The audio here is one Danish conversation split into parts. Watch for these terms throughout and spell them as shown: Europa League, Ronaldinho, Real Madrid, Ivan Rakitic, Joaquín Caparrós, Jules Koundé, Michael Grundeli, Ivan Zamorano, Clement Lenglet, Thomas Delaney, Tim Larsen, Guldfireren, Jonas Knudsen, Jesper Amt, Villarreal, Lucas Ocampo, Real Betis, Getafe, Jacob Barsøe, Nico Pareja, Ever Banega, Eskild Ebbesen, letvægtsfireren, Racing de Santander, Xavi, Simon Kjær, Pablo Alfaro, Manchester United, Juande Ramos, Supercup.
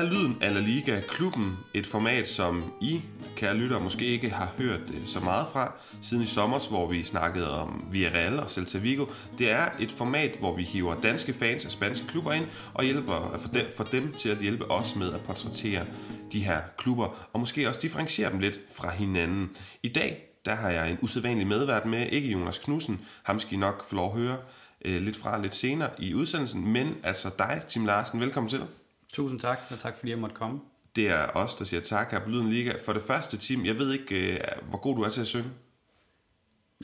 er lyden af La Liga klubben, et format som I, kære lyttere, måske ikke har hørt så meget fra siden i sommer, hvor vi snakkede om Villarreal og Celta Vigo. Det er et format, hvor vi hiver danske fans af spanske klubber ind og hjælper for dem til at hjælpe os med at portrættere de her klubber og måske også differentiere dem lidt fra hinanden. I dag der har jeg en usædvanlig medvært med, ikke Jonas Knudsen, ham skal I nok få lov at høre lidt fra lidt senere i udsendelsen, men altså dig, Tim Larsen, velkommen til. Tusind tak, og tak fordi jeg måtte komme. Det er os, der siger tak her på Lyden Liga. For det første, Tim, jeg ved ikke, hvor god du er til at synge.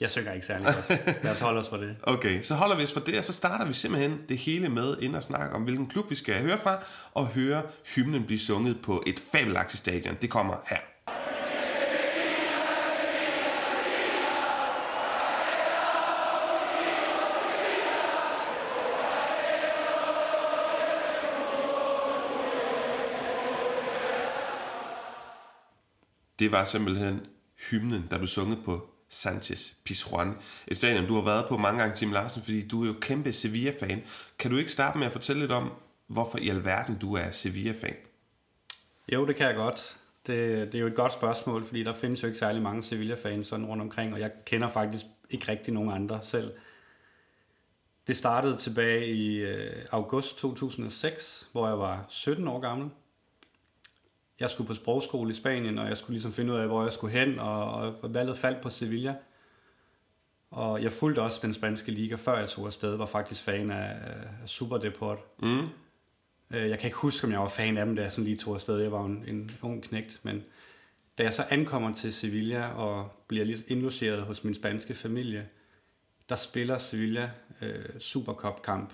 Jeg synger ikke særlig godt. Lad os holde os for det. Okay, så holder vi os for det, og så starter vi simpelthen det hele med ind og snakke om, hvilken klub vi skal høre fra, og høre hymnen blive sunget på et fabelagtigt stadion. Det kommer her. Det var simpelthen hymnen, der blev sunget på Sánchez-Pizjuán. Et stadion, du har været på mange gange, Tim Larsen, fordi du er jo kæmpe Sevilla-fan. Kan du ikke starte med at fortælle lidt om, hvorfor i alverden du er Sevilla-fan? Jo, det kan jeg godt. Det er jo et godt spørgsmål, fordi der findes jo ikke særlig mange Sevilla-fans sådan rundt omkring, og jeg kender faktisk ikke rigtig nogen andre selv. Det startede tilbage i august 2006, hvor jeg var 17 år gammel. Jeg skulle på sprogskole i Spanien, og jeg skulle ligesom finde ud af, hvor jeg skulle hen, og valget faldt på Sevilla. Og jeg fulgte også den spanske liga, før jeg tog afsted, var faktisk fan af Superdeport. Mm. Jeg kan ikke huske, om jeg var fan af dem, da jeg sådan lige tog afsted. Jeg var en ung knægt, men da jeg så ankommer til Sevilla og bliver lige indlogeret hos min spanske familie, der spiller Sevilla Supercup-kamp,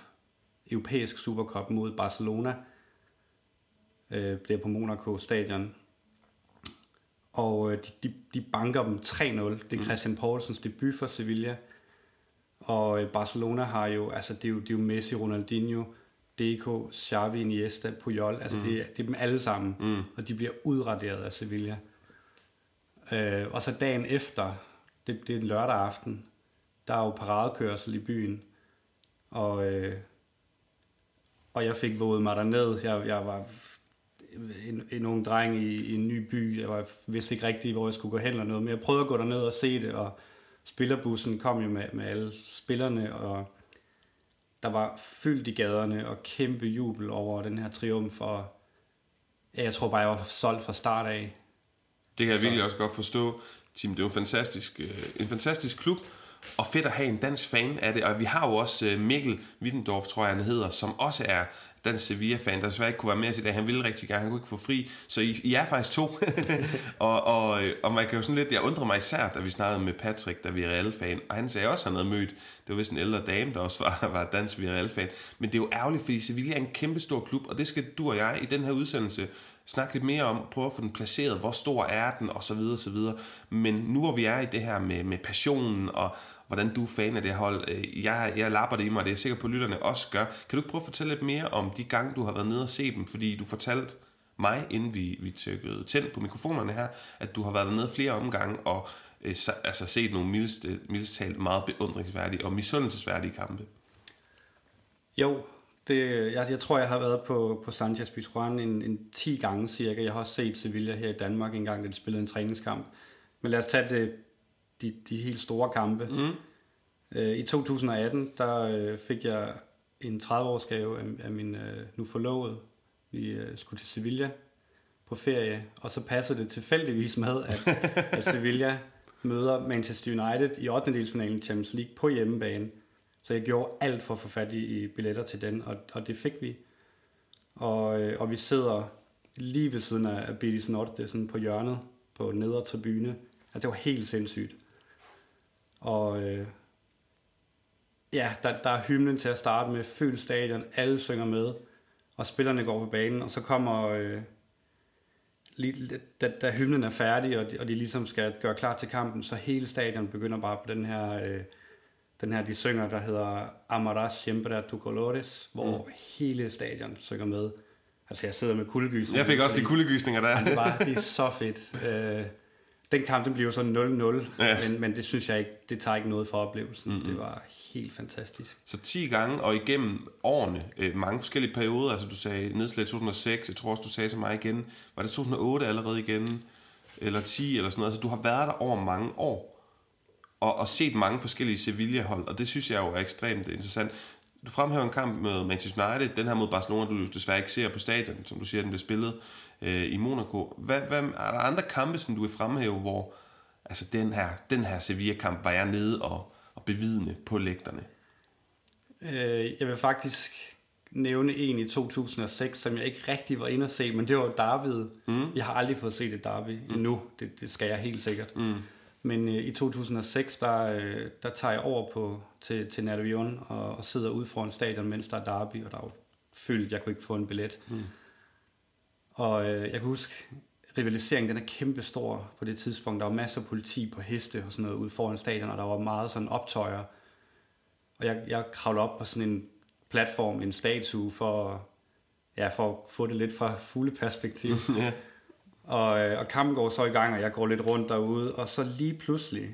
europæisk Supercup mod Barcelona. Det er på Monaco stadion. Og de banker dem 3-0. Det er Christian Poulsens debut for Sevilla. Og Barcelona har jo, altså det er jo Messi, Ronaldinho, Deco, Xavi, Iniesta, Puyol. Altså det er dem alle sammen. Og de bliver udraderet af Sevilla. Og så dagen efter, det er en lørdag aften, der er jo paradekørsel i byen. Og jeg fik våget mig derned. Jeg var en ung dreng i en ny by. Jeg vidste ikke rigtigt, hvor jeg skulle gå hen eller noget, men jeg prøvede at gå derned og se det, og spillerbussen kom jo med alle spillerne, og der var fyldt i gaderne og kæmpe jubel over den her triumf, og jeg tror bare, jeg var solgt fra start af. Det kan jeg virkelig også godt forstå, Tim. Det er jo en fantastisk klub, og fedt at have en dansk fan af det, og vi har jo også Mikkel Wittendorf, tror jeg han hedder, som også er den Sevilla-fan, der desværre ikke kunne være med til det. Han ville rigtig gerne, han kunne ikke få fri. Så I er faktisk to. og man kan jo sådan lidt, jeg undrer mig især, da vi snakkede med Patrick, der er Villarreal-fan, og han sagde også, han havde mødt, det var vist en ældre dame, der også var dansk Villarreal-fan. Men det er jo ærgerligt, fordi Sevilla er en kæmpe stor klub, og det skal du og jeg i den her udsendelse snakke lidt mere om, prøve at få den placeret, hvor stor er den, osv. Men nu hvor vi er i det her med passionen, og hvordan du er fan af det hold. Jeg lapper det i mig, og det er jeg sikker på, at lytterne også gør. Kan du ikke prøve at fortælle lidt mere om de gange, du har været nede og se dem? Fordi du fortalte mig, inden vi trykkede tænd på mikrofonerne her, at du har været nede flere omgange og altså set nogle mildest talt meget beundringsværdige og misundelsesværdige kampe. Jo, jeg tror, jeg har været på Sánchez-Pizjuán en 10 gange cirka. Jeg har også set Sevilla her i Danmark en gang, da de spillede en træningskamp. Men lad os tage det. De helt store kampe. I 2018, der fik jeg en 30-årsgave af min nu forlovede. Vi skulle til Sevilla på ferie, og så passede det tilfældigvis med, at Sevilla møder Manchester United i 8. delsfinalen i Champions League på hjemmebane. Så jeg gjorde alt for at få fat i billetter til den, og det fik vi. Og vi sidder lige ved siden af Betis Norte, sådan på hjørnet, på nedre tribune. Altså, det var helt sindssygt. Og der er hymnen til at starte med, fyldt stadion, alle synger med, og spillerne går på banen, og så kommer, da hymnen er færdig, og de ligesom skal gøre klar til kampen, så hele stadion begynder bare på den her de synger, der hedder Amarás Siempre a tu Colores, hvor hele stadion synger med. Altså, jeg sidder med kuldegysninger. Jeg fik også de kuldegysninger der. Det er så fedt. Den kamp, den blev så 0-0, ja. men det synes jeg ikke, det tager ikke noget fra oplevelsen. Mm-hmm. Det var helt fantastisk. Så 10 gange, og igennem årene, mange forskellige perioder, altså du sagde nedslag 2006, jeg tror også, du sagde til mig igen, var det 2008 allerede igen, eller 10 eller sådan noget, så altså, du har været der over mange år, og set mange forskellige Sevilla-hold, og det synes jeg jo er ekstremt interessant. Du fremhæver en kamp med Manchester United, den her mod Barcelona, du desværre ikke ser på stadion, som du siger, den bliver spillet i Monaco. Hvad, er der andre kampe, som du vil fremhæve, hvor altså den her Sevilla-kamp var jeg nede og bevidne på lægterne? Jeg vil faktisk nævne en i 2006, som jeg ikke rigtig var inde at se, men det var derbyet. Mm. Jeg har aldrig fået set et derby endnu, det skal jeg helt sikkert. Mm. Men i 2006, der tager jeg over til Nervion og sidder ude foran stadion, mens der er derby, og der er jo fyldt, jeg kunne ikke få en billet. Mm. Og jeg kan huske, rivaliseringen den er kæmpestor på det tidspunkt. Der var masser af politi på heste og sådan noget ude foran stadion, og der var meget sådan optøjer. Og jeg kravlede op på sådan en platform, en statue, for at få det lidt fra fugleperspektiv. Ja. Og kampen går så i gang, og jeg går lidt rundt derude, og så lige pludselig,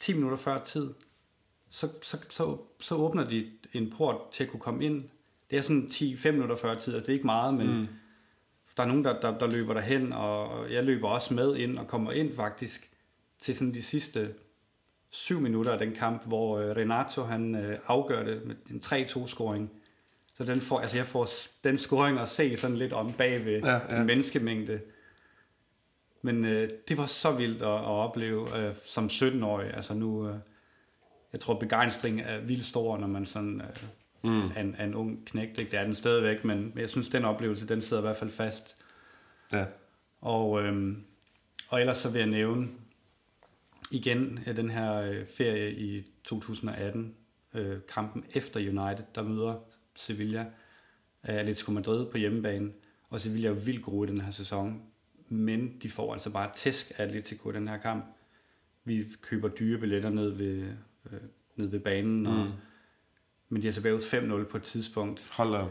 10 minutter før tid, så åbner de en port til at kunne komme ind. Det er sådan 10-5 minutter før tid, og det er ikke meget, men der er nogen, der løber derhen, og jeg løber også med ind og kommer ind faktisk til sådan de sidste 7 minutter af den kamp, hvor Renato han afgør det med en 3-2-scoring. Så jeg får den scoring at se sådan lidt om bagved en menneskemængde. Men det var så vildt at opleve som 17-årig. Altså nu, jeg tror begejstringen er vildt stor, når man sådan er en ung knægt. Ikke? Det er den stadigvæk, men jeg synes, den oplevelse, den sidder i hvert fald fast. Ja. Og ellers så vil jeg nævne igen den her ferie i 2018, kampen efter United, der møder Sevilla af Atlético Madrid på hjemmebane. Og Sevilla er jo vildt gode i den her sæson. Men de får altså bare tæsk af Atletico den her kamp. Vi køber dyre billetter ned ved banen. Men de er så bagud 5-0 på et tidspunkt. Hold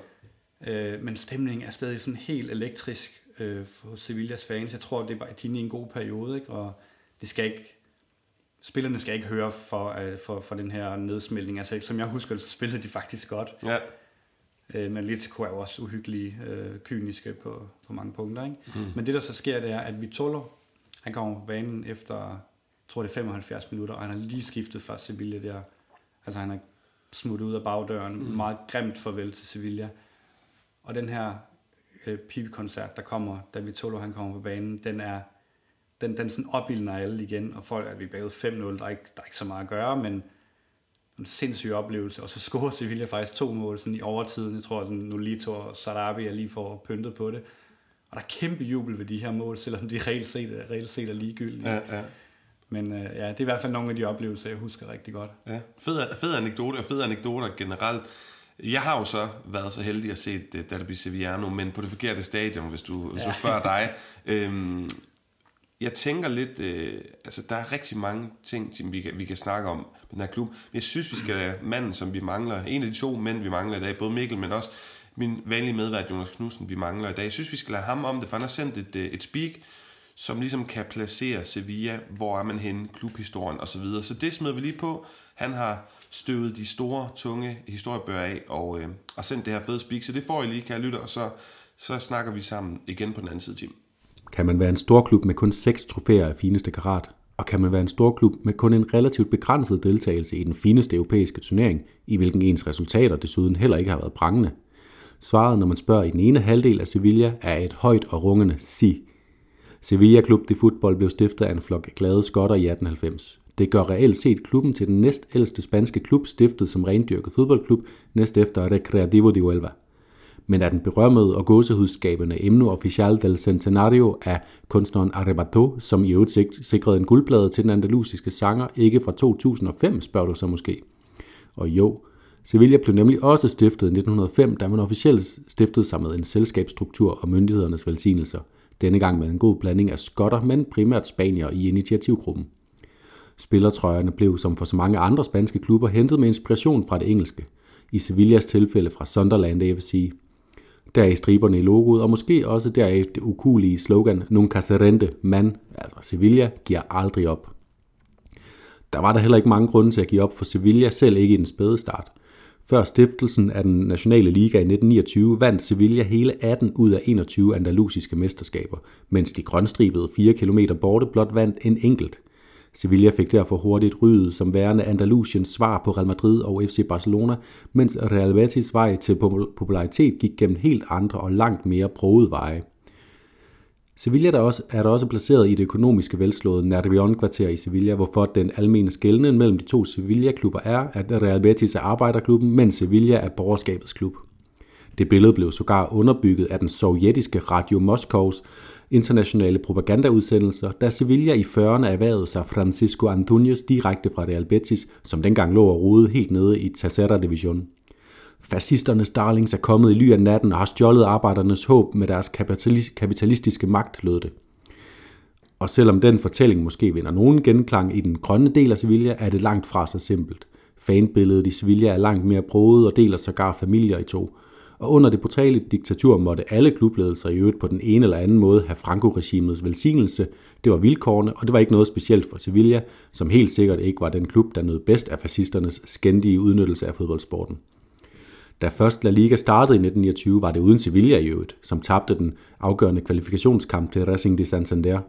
da. Men stemningen er stadig sådan helt elektrisk hos Sevillas fans. Jeg tror, det er bare de er i en god periode. Ikke? Og spillerne skal ikke høre for den her nedsmeltning. Altså, som jeg husker, så spillede de faktisk godt. Ja. Men Atletico er jo også uhyggelige, kyniske på mange punkter. Ikke? Mm. Men det, der så sker, det er, at Vitolo, han kommer på banen efter, jeg tror det er 75 minutter, og han har lige skiftet fra Sevilla der. Altså han er smuttet ud af bagdøren. Meget grimt farvel til Sevilla. Og den her pibekoncert, der kommer, da Vitolo han kommer på banen, den sådan opildner alle igen, og folk er vi bagud 5-0, der er ikke så meget at gøre, men en sindssyg oplevelse, og så scorer Sevilla faktisk 2 mål sådan i overtiden. Jeg tror, at Nolito og Sarabia lige får pyntet på det. Og der er kæmpe jubel ved de her mål, selvom de reelt set er ligegyldige. Ja. Men ja, det er i hvert fald nogle af de oplevelser, jeg husker rigtig godt. Ja. Fed anekdoter generelt. Jeg har jo så været så heldig at se Derby Sevillano, men på det forkerte stadion, hvis du spørger dig. Jeg tænker lidt, altså der er rigtig mange ting, som vi kan snakke om med den her klub. Men jeg synes, vi skal have manden, som vi mangler. En af de 2 mænd, vi mangler i dag, både Mikkel, men også min vanlige medvært, Jonas Knudsen, vi mangler i dag. Jeg synes, vi skal lade ham om det, for han har sendt et speak, som ligesom kan placere Sevilla, hvor er man henne, klubhistorien osv. Så det smed vi lige på. Han har støvet de store, tunge historiebøger af og sendt det her fede speak. Så det får I lige, kære lytter, og så snakker vi sammen igen på den anden side, Tim. Kan man være en stor klub med kun 6 trofæer af fineste karat? Og kan man være en stor klub med kun en relativt begrænset deltagelse i den fineste europæiske turnering, i hvilken ens resultater desuden heller ikke har været prangende? Svaret, når man spørger i den ene halvdel af Sevilla, er et højt og rungende si. Sevilla Club de Fútbol blev stiftet af en flok glade skotter i 1890. Det gør reelt set klubben til den næstældste spanske klub, stiftet som rendyrket fodboldklub, næst efter Recreativo de Huelva. Men er den berømmede og gåsehudskabende Himno Oficial del Centenario af kunstneren Arrebato, som i øvrigt sikrede en guldplade til den andalusiske sanger, ikke fra 2005, spørger du så måske. Og jo, Sevilla blev nemlig også stiftet i 1905, da man officielt stiftede sig med en selskabsstruktur og myndighedernes velsignelser. Denne gang med en god blanding af skotter, men primært spanier i initiativgruppen. Spillertrøjerne blev, som for så mange andre spanske klubber, hentet med inspiration fra det engelske. I Sevillas tilfælde fra Sunderland FC. deraf striberne i logoet, og måske også deraf det ukulige slogan Nunca se rende, man, altså Sevilla, giver aldrig op. Der var der heller ikke mange grunde til at give op for Sevilla, selv ikke i den spæde start. Før stiftelsen af den nationale liga i 1929 vandt Sevilla hele 18 ud af 21 andalusiske mesterskaber, mens de grønstribede 4 km borte blot vandt en enkelt. Sevilla fik derfor hurtigt ryddet som værende Andalusiens svar på Real Madrid og FC Barcelona, mens Real Betis vej til popularitet gik gennem helt andre og langt mere broede veje. Sevilla er der også placeret i det økonomiske velslåede Nervión-kvarter i Sevilla, hvorfor den almene skelnen mellem de to Sevilla-klubber er, at Real Betis er arbejderklubben, mens Sevilla er borgerskabets klub. Det billede blev sågar underbygget af den sovjetiske Radio Moskovs internationale propagandaudsendelser, da Sevilla i 40'erne erhvervede sig Francisco Antunes direkte fra Real Betis, som dengang lå og rodede helt nede i Tercera division. Fascisternes darlings er kommet i ly af natten og har stjålet arbejdernes håb med deres kapitalistiske magt, lød det. Og selvom den fortælling måske vinder nogen genklang i den grønne del af Sevilla, er det langt fra så simpelt. Fanbilledet i Sevilla er langt mere broget og deler sågar familier i to. Og under det brutale diktatur måtte alle klubledelser i øvrigt på den ene eller anden måde have Franco-regimets velsignelse. Det var vilkårene, og det var ikke noget specielt for Sevilla, som helt sikkert ikke var den klub, der nød bedst af fascisternes skændige udnyttelse af fodboldsporten. Da først La Liga startede i 1929, var det uden Sevilla i øvrigt, som tabte den afgørende kvalifikationskamp til Racing de Santander.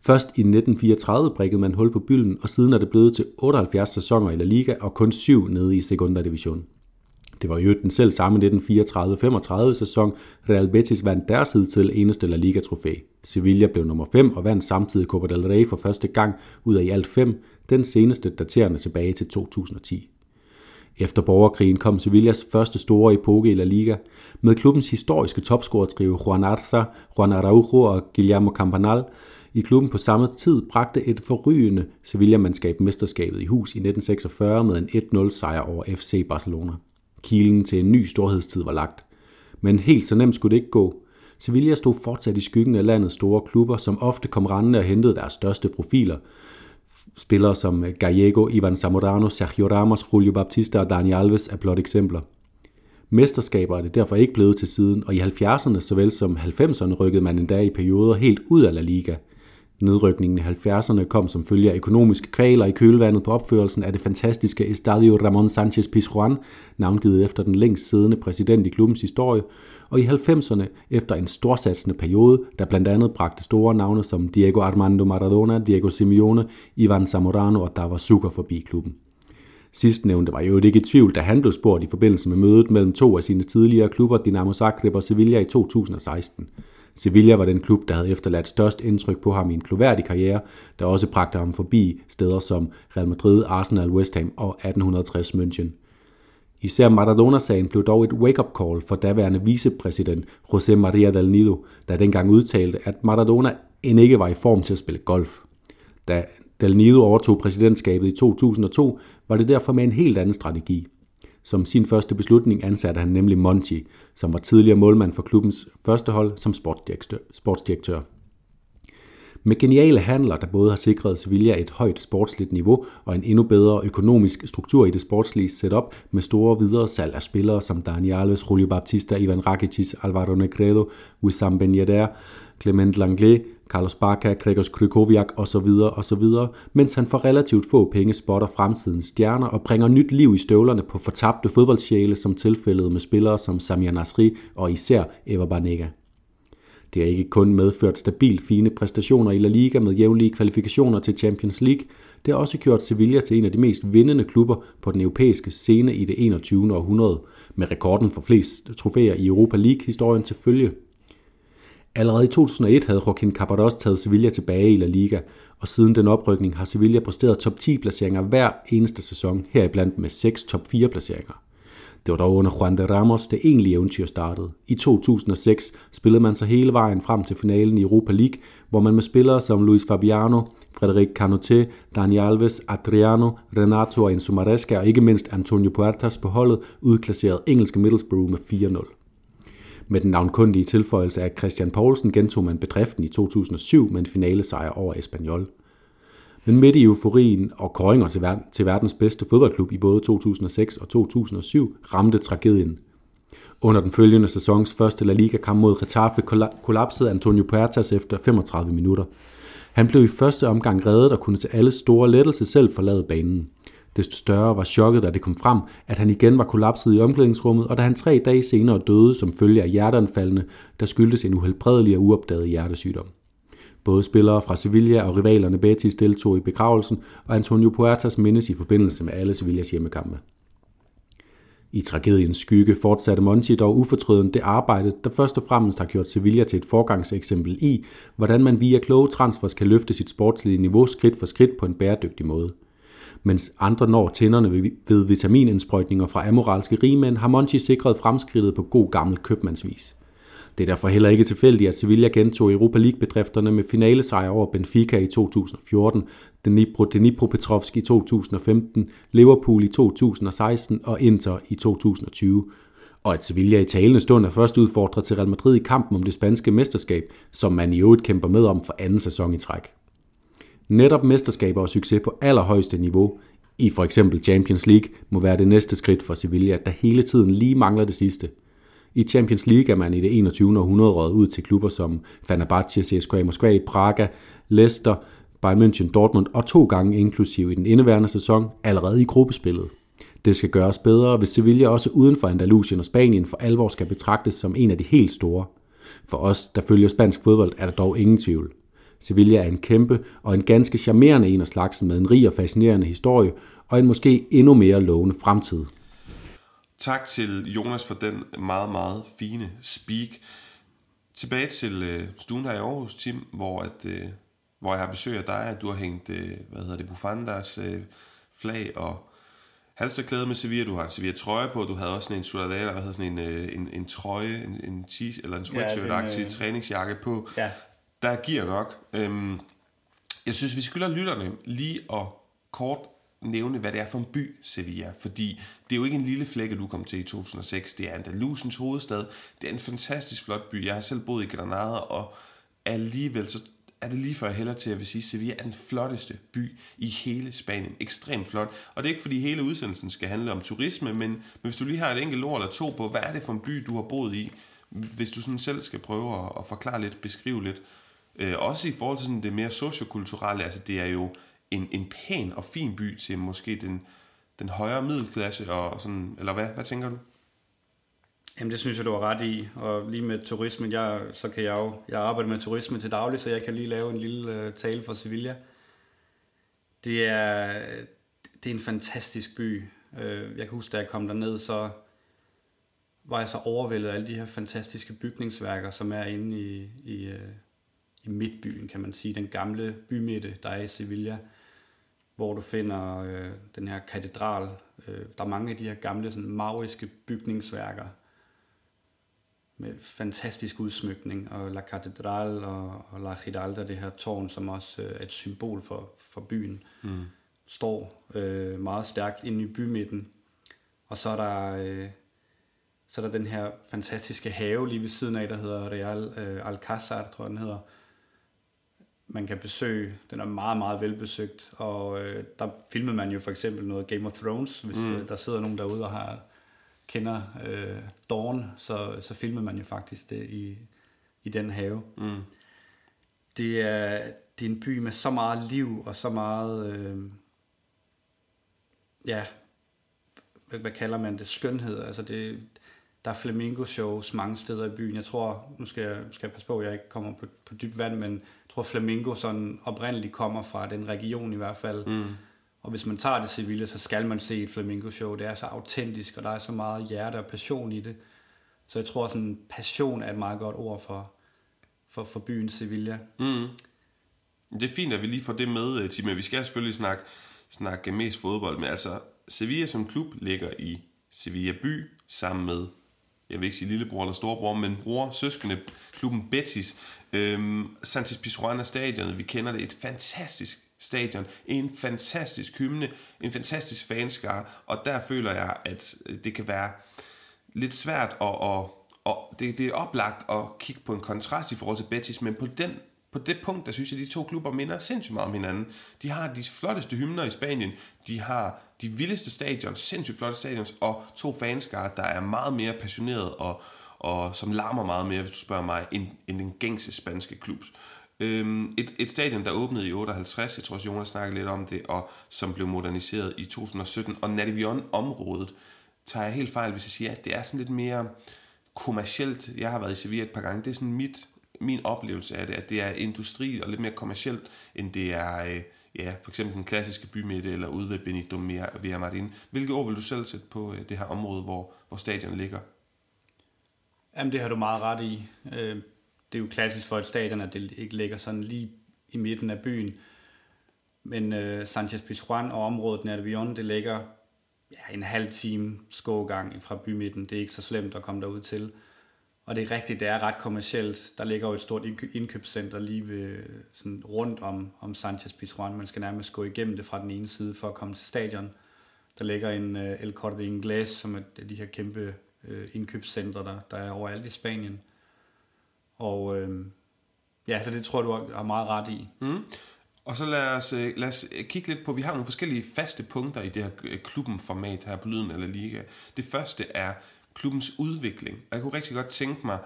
Først i 1934 brækkede man hul på bylden, og siden er det blevet til 78 sæsoner i La Liga og kun 7 nede i Segunda division. Det var i øvrigt den selv samme 1934-35 sæson, Real Betis vandt deres hidtil eneste La Liga-trofæ. Sevilla blev nummer 5 og vandt samtidig Copa del Rey for første gang ud af i alt 5, den seneste daterende tilbage til 2010. Efter borgerkrigen kom Sevillas første store epoke i La Liga. Med klubbens historiske topscorer-trio Juan Arza, Juan Araujo og Guillermo Campanal i klubben på samme tid bragte et forrygende Sevilla-mandskab mesterskabet i hus i 1946 med en 1-0-sejr over FC Barcelona. Kilen til en ny storhedstid var lagt. Men helt så nemt skulle det ikke gå. Sevilla stod fortsat i skyggen af landets store klubber, som ofte kom rendende og hentede deres største profiler. Spillere som Gallego, Ivan Zamorano, Sergio Ramos, Julio Baptista og Dani Alves er blot eksempler. Mesterskaber er det derfor ikke blevet til siden, og i 70'erne såvel som 90'erne rykkede man endda i perioder helt ud af La Liga. Nedrykningen i 70'erne kom som følge af økonomiske kvaler i kølvandet på opførelsen af det fantastiske Estadio Ramon Sánchez-Pizjuán, navngivet efter den længst siddende præsident i klubbens historie, og i 90'erne efter en storsatsende periode, der blandt andet bragte store navne som Diego Armando Maradona, Diego Simeone, Ivan Zamorano og Davor Suker forbi klubben. Sidstnævnte var jo ikke i tvivl, da han blev spurgt i forbindelse med mødet mellem to af sine tidligere klubber, Dinamo Zagreb og Sevilla i 2016. Sevilla var den klub, der havde efterladt størst indtryk på ham i en klubværdig karriere, der også bragte ham forbi steder som Real Madrid, Arsenal, West Ham og 1860 München. Især Maradona-sagen blev dog et wake-up call for daværende vicepræsident José María del Nido, der dengang udtalte, at Maradona end ikke var i form til at spille golf. Da Del Nido overtog præsidentskabet i 2002, var det derfor med en helt anden strategi. Som sin første beslutning ansatte han nemlig Monchi, som var tidligere målmand for klubbens første hold, som sportsdirektør. Med geniale handler, der både har sikret Sevilla et højt sportsligt niveau og en endnu bedre økonomisk struktur i det sportslige setup med store videre salg af spillere som Dani Alves, Julio Baptista, Ivan Rakitic, Alvaro Negredo, Wissam Ben Yedder, Clement Lenglet, Carlos Bacca, Gregos Krychowiak osv., mens han for relativt få penge spotter fremtidens stjerner og bringer nyt liv i støvlerne på fortabte fodboldsjæle som tilfældet med spillere som Samir Nasri og især Ever Banega. Det har ikke kun medført stabilt fine præstationer i La Liga med jævnlige kvalifikationer til Champions League, det har også gjort Sevilla til en af de mest vindende klubber på den europæiske scene i det 21. århundrede, med rekorden for flest trofæer i Europa League-historien til følge. Allerede i 2001 havde Joaquín Caparrós taget Sevilla tilbage i La Liga, og siden den oprykning har Sevilla præsteret top 10 placeringer hver eneste sæson, heriblandt med 6 top 4 placeringer. Det var dog under Juande Ramos, det egentlige eventyr startede. I 2006 spillede man sig hele vejen frem til finalen i Europa League, hvor man med spillere som Luis Fabiano, Frederic Kanouté, Dani Alves, Adriano, Renato og Enzo Maresca og ikke mindst Antonio Puertas på holdet udklasserede engelske Middlesbrough med 4-0. Med den navnkundige tilføjelse af Christian Poulsen gentog man bedriften i 2007 med en finalesejr over Espanyol. Men midt i euforien og kåringer til verdens bedste fodboldklub i både 2006 og 2007 ramte tragedien. Under den følgende sæsons første La Liga-kamp mod Getafe kollapsede Antonio Puertas efter 35 minutter. Han blev i første omgang reddet og kunne til alles store lettelse selv forlade banen. Desto større var chokket, da det kom frem, at han igen var kollapset i omklædningsrummet, og da han 3 dage senere døde som følge af hjerteanfaldene, der skyldtes en uhelbredelig og uopdaget hjertesygdom. Både spillere fra Sevilla og rivalerne Betis deltog i begravelsen, og Antonio Puertas mindes i forbindelse med alle Sevillas hjemmekampe. I tragediens skygge fortsatte Monchi dog ufortrødent det arbejde, der først og fremmest har gjort Sevilla til et forgangseksempel i, hvordan man via kloge transfers kan løfte sit sportslige niveau skridt for skridt på en bæredygtig måde. Mens andre når tænderne ved vitaminindsprøjtninger fra amoralske rigmænd, har Monchi sikret fremskridtet på god gammel købmandsvis. Det er derfor heller ikke tilfældigt, at Sevilla gentog Europa League-bedrifterne med finalesejr over Benfica i 2014, Dnipropetrovsk i 2015, Liverpool i 2016 og Inter i 2020. Og at Sevilla i talende stund er først udfordret til Real Madrid i kampen om det spanske mesterskab, som man i øvrigt kæmper med om for anden sæson i træk. Netop mesterskaber og succes på allerhøjeste niveau, i for eksempel Champions League, må være det næste skridt for Sevilla, der hele tiden lige mangler det sidste. I Champions League er man i det 21. århundrede røget ud til klubber som Fenerbahçe, CSKA Moskva, Braga, Leicester, Bayern München, Dortmund og 2 gange inklusiv i den indeværende sæson allerede i gruppespillet. Det skal gøres bedre, hvis Sevilla også uden for Andalusien og Spanien for alvor skal betragtes som en af de helt store. For os, der følger spansk fodbold, er der dog ingen tvivl. Sevilla er en kæmpe og en ganske charmerende en af slagsen med en rig og fascinerende historie og en måske endnu mere lovende fremtid. Tak til Jonas for den meget, meget fine speak. Tilbage til stuen her i Aarhus, Tim, hvor jeg har besøg af dig, at du har hængt bufandas flag og halsterklæde med Sevilla. Du har en Sevilla-trøje på, du havde også sådan en soldadala, en trøje, en sweatshirt-agtig træningsjakke på. Ja. Der giver nok. Jeg synes, vi skylder lytterne lige at kort nævne, hvad det er for en by, Sevilla. Fordi det er jo ikke en lille flække, du kom til i 2006. Det er Andalusiens hovedstad. Det er en fantastisk flot by. Jeg har selv boet i Granada, og alligevel så er det lige før jeg hælder til, at jeg vil sige, at Sevilla er den flotteste by i hele Spanien. Ekstremt flot. Og det er ikke, fordi hele udsendelsen skal handle om turisme, men hvis du lige har et enkelt ord eller to på, hvad er det for en by, du har boet i, hvis du sådan selv skal prøve at forklare lidt, beskrive lidt, også i forhold til sådan det mere sociokulturelle, altså det er jo en pæn og fin by til måske den højere middelklasse, og sådan, eller hvad tænker du? Jamen det synes jeg, du har ret i, og lige med turismen, jeg arbejder med turisme til daglig, så jeg kan lige lave en lille tale for Sevilla. Det er en fantastisk by. Jeg kan huske, da jeg kom derned, så var jeg så overvældet af alle de her fantastiske bygningsværker, som er inde i midtbyen, kan man sige, den gamle bymidte, der er i Sevilla, hvor du finder den her katedral. Der er mange af de her gamle, sådan mauriske bygningsværker med fantastisk udsmykning, og La Catedral og La Giralda, det her tårn, som også er et symbol for byen, står meget stærkt inde i bymidten. Og så er der... Så der er den her fantastiske have lige ved siden af, der hedder Real Alcázar, tror jeg den hedder. Man kan besøge, den er meget, meget velbesøgt, og der filmede man jo for eksempel noget Game of Thrones, hvis der sidder nogen derude og kender Dawn, så filmede man jo faktisk det i den have. Mm. Det er en by med så meget liv og så meget, hvad kalder man det, skønhed, altså det... Der er flamingo-shows mange steder i byen. Jeg tror, nu skal jeg passe på, at jeg ikke kommer på dybt vand, men jeg tror, flamingo sådan oprindeligt kommer fra den region i hvert fald. Mm. Og hvis man tager det Sevilla, så skal man se et flamingo-show. Det er så autentisk, og der er så meget hjerte og passion i det. Så jeg tror, sådan passion er et meget godt ord for byen Sevilla. Mm. Det er fint, at vi lige får det med, Tim. Vi skal selvfølgelig snakke mest fodbold, men altså Sevilla som klub ligger i Sevilla by sammen med, jeg vil ikke sige lillebror eller storebror, men bror, søskende, klubben Betis. Sánchez-Pizjuán er stadionet, vi kender det, et fantastisk stadion, en fantastisk hymne, en fantastisk fanskare, og der føler jeg, at det kan være lidt svært, og det er oplagt at kigge på en kontrast i forhold til Betis, men på den på det punkt, der synes jeg, de to klubber minder sindssygt meget om hinanden. De har de flotteste hymner i Spanien, de har de vildeste stadions, sindssygt flotte stadions, og to fanskare, der er meget mere passionerede og som larmer meget mere, hvis du spørger mig, end den gængse spanske klub. Et stadion, der åbnede i 58, jeg tror også Jonas snakkede lidt om det, og som blev moderniseret i 2017, og Nervión-området, tager jeg helt fejl, hvis jeg siger, at det er sådan lidt mere kommercielt. Jeg har været i Sevilla et par gange, det er sådan min oplevelse af det, at det er industri og lidt mere kommercielt, end det er for eksempel den klassiske bymidte eller ude ved Benidorm via Martin. Hvilke ord vil du selv sætte på det her område, hvor stadion ligger? Jamen, det har du meget ret i. Det er jo klassisk for et stadion, at det ikke ligger sådan lige i midten af byen. Men Sánchez-Pizjuán og området Nervión, det ligger en halv time skågang fra bymidten. Det er ikke så slemt at komme derud til. Og det er rigtigt, det er ret kommercielt. Der ligger jo et stort indkøbscenter lige ved, sådan rundt om Sánchez-Pizjuán. Man skal nærmest gå igennem det fra den ene side for at komme til stadion. Der ligger en El Corte Inglés, som er de her kæmpe indkøbscenter, der er overalt i Spanien. Og så det tror du har meget ret i. Mm. Og så lad os kigge lidt på, vi har nogle forskellige faste punkter i det her klubbenformat her på Lyden eller Liga. Det første er klubbens udvikling. Jeg kunne rigtig godt tænke mig,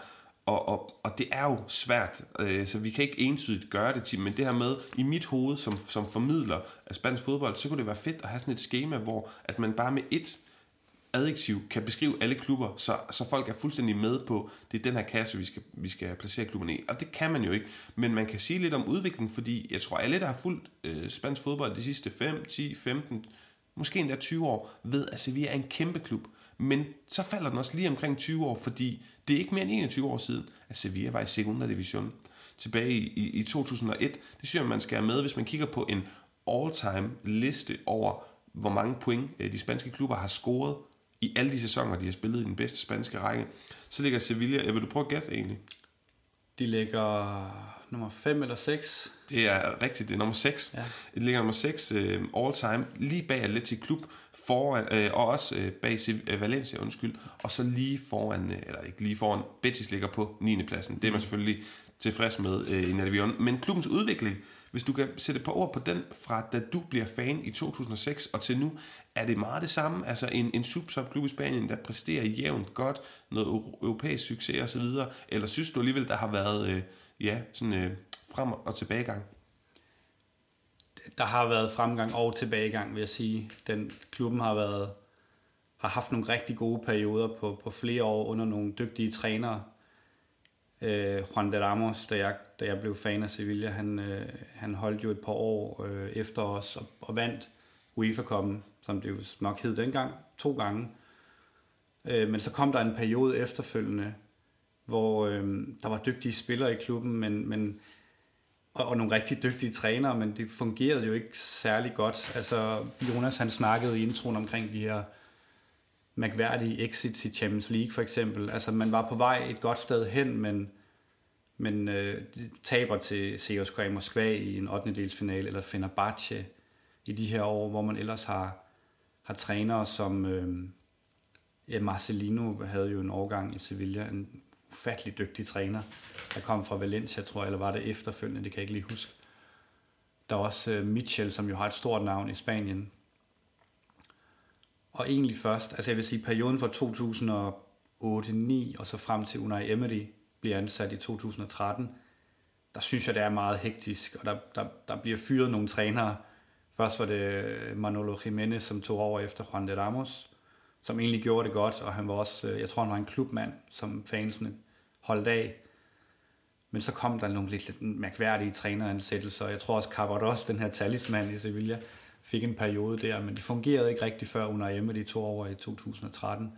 og det er jo svært, så vi kan ikke entydigt gøre det, men det her med, i mit hoved som formidler af spansk fodbold, så kunne det være fedt at have sådan et skema, hvor at man bare med et adjektiv kan beskrive alle klubber, så folk er fuldstændig med på, det er den her kasse, vi skal placere klubberne i. Og det kan man jo ikke, men man kan sige lidt om udviklingen, fordi jeg tror, alle, der har fulgt spansk fodbold de sidste 5, 10, 15, måske endda 20 år, ved, at Sevilla er en kæmpe klub. Men så falder den også lige omkring 20 år, fordi det er ikke mere end 21 år siden, at Sevilla var i Segunda division tilbage i 2001. Det synes jeg, man skal have med, hvis man kigger på en all-time liste over, hvor mange point de spanske klubber har scoret i alle de sæsoner, de har spillet i den bedste spanske række. Så ligger Sevilla... vil du prøve at gætte egentlig? De ligger nummer 5 eller 6. Det er rigtigt, det er nummer 6. Ja. Det ligger nummer 6 all time, lige bag Atlético Club, og også bag Valencia, og så lige foran, eller ikke lige foran, Betis ligger på 9. pladsen. Det er man selvfølgelig tilfreds med i Nervión. Men klubbens udvikling, hvis du kan sætte et par ord på den, fra da du bliver fan i 2006 og til nu, er det meget det samme? Altså en sub-klub i Spanien, der præsterer jævnt godt, noget europæisk succes osv., eller synes du alligevel, der har været frem- og tilbagegang? Der har været fremgang og tilbagegang, vil jeg sige. Klubben har haft nogle rigtig gode perioder på flere år under nogle dygtige trænere. Juande Ramos, da jeg blev fan af Sevilla, han holdt jo et par år efter os og vandt UEFA-cupen, som det jo nok hed dengang, 2 gange. Men så kom der en periode efterfølgende, hvor der var dygtige spillere i klubben, og nogle rigtig dygtige trænere, men det fungerede jo ikke særlig godt. Altså Jonas, han snakkede i introen omkring de her mærkværdige exits i Champions League for eksempel. Altså man var på vej et godt sted hen, men taber til CSKA Moskva i en 8. delsfinale, eller Fenerbahçe i de her år, hvor man ellers har trænere som Marcelino havde jo en årgang i Sevilla, en ufattelig dygtig træner, der kom fra Valencia, tror jeg, eller var det efterfølgende, det kan jeg ikke lige huske. Der er også Michel, som jo har et stort navn i Spanien. Og egentlig først, altså jeg vil sige, perioden fra 2008-2009 og så frem til Unai Emery bliver ansat i 2013, der synes jeg, det er meget hektisk, og der bliver fyret nogle trænere. Først var det Manolo Jiménez, som tog over efter Juande Ramos, som egentlig gjorde det godt, og han var også, jeg tror han var en klubmand, som fansene holdt af. Men så kom der nogle lidt mærkværdige træneransættelser, og jeg tror også Caparrós, den her talisman i Sevilla, fik en periode der, men det fungerede ikke rigtig før Unai Emery tog over i 2013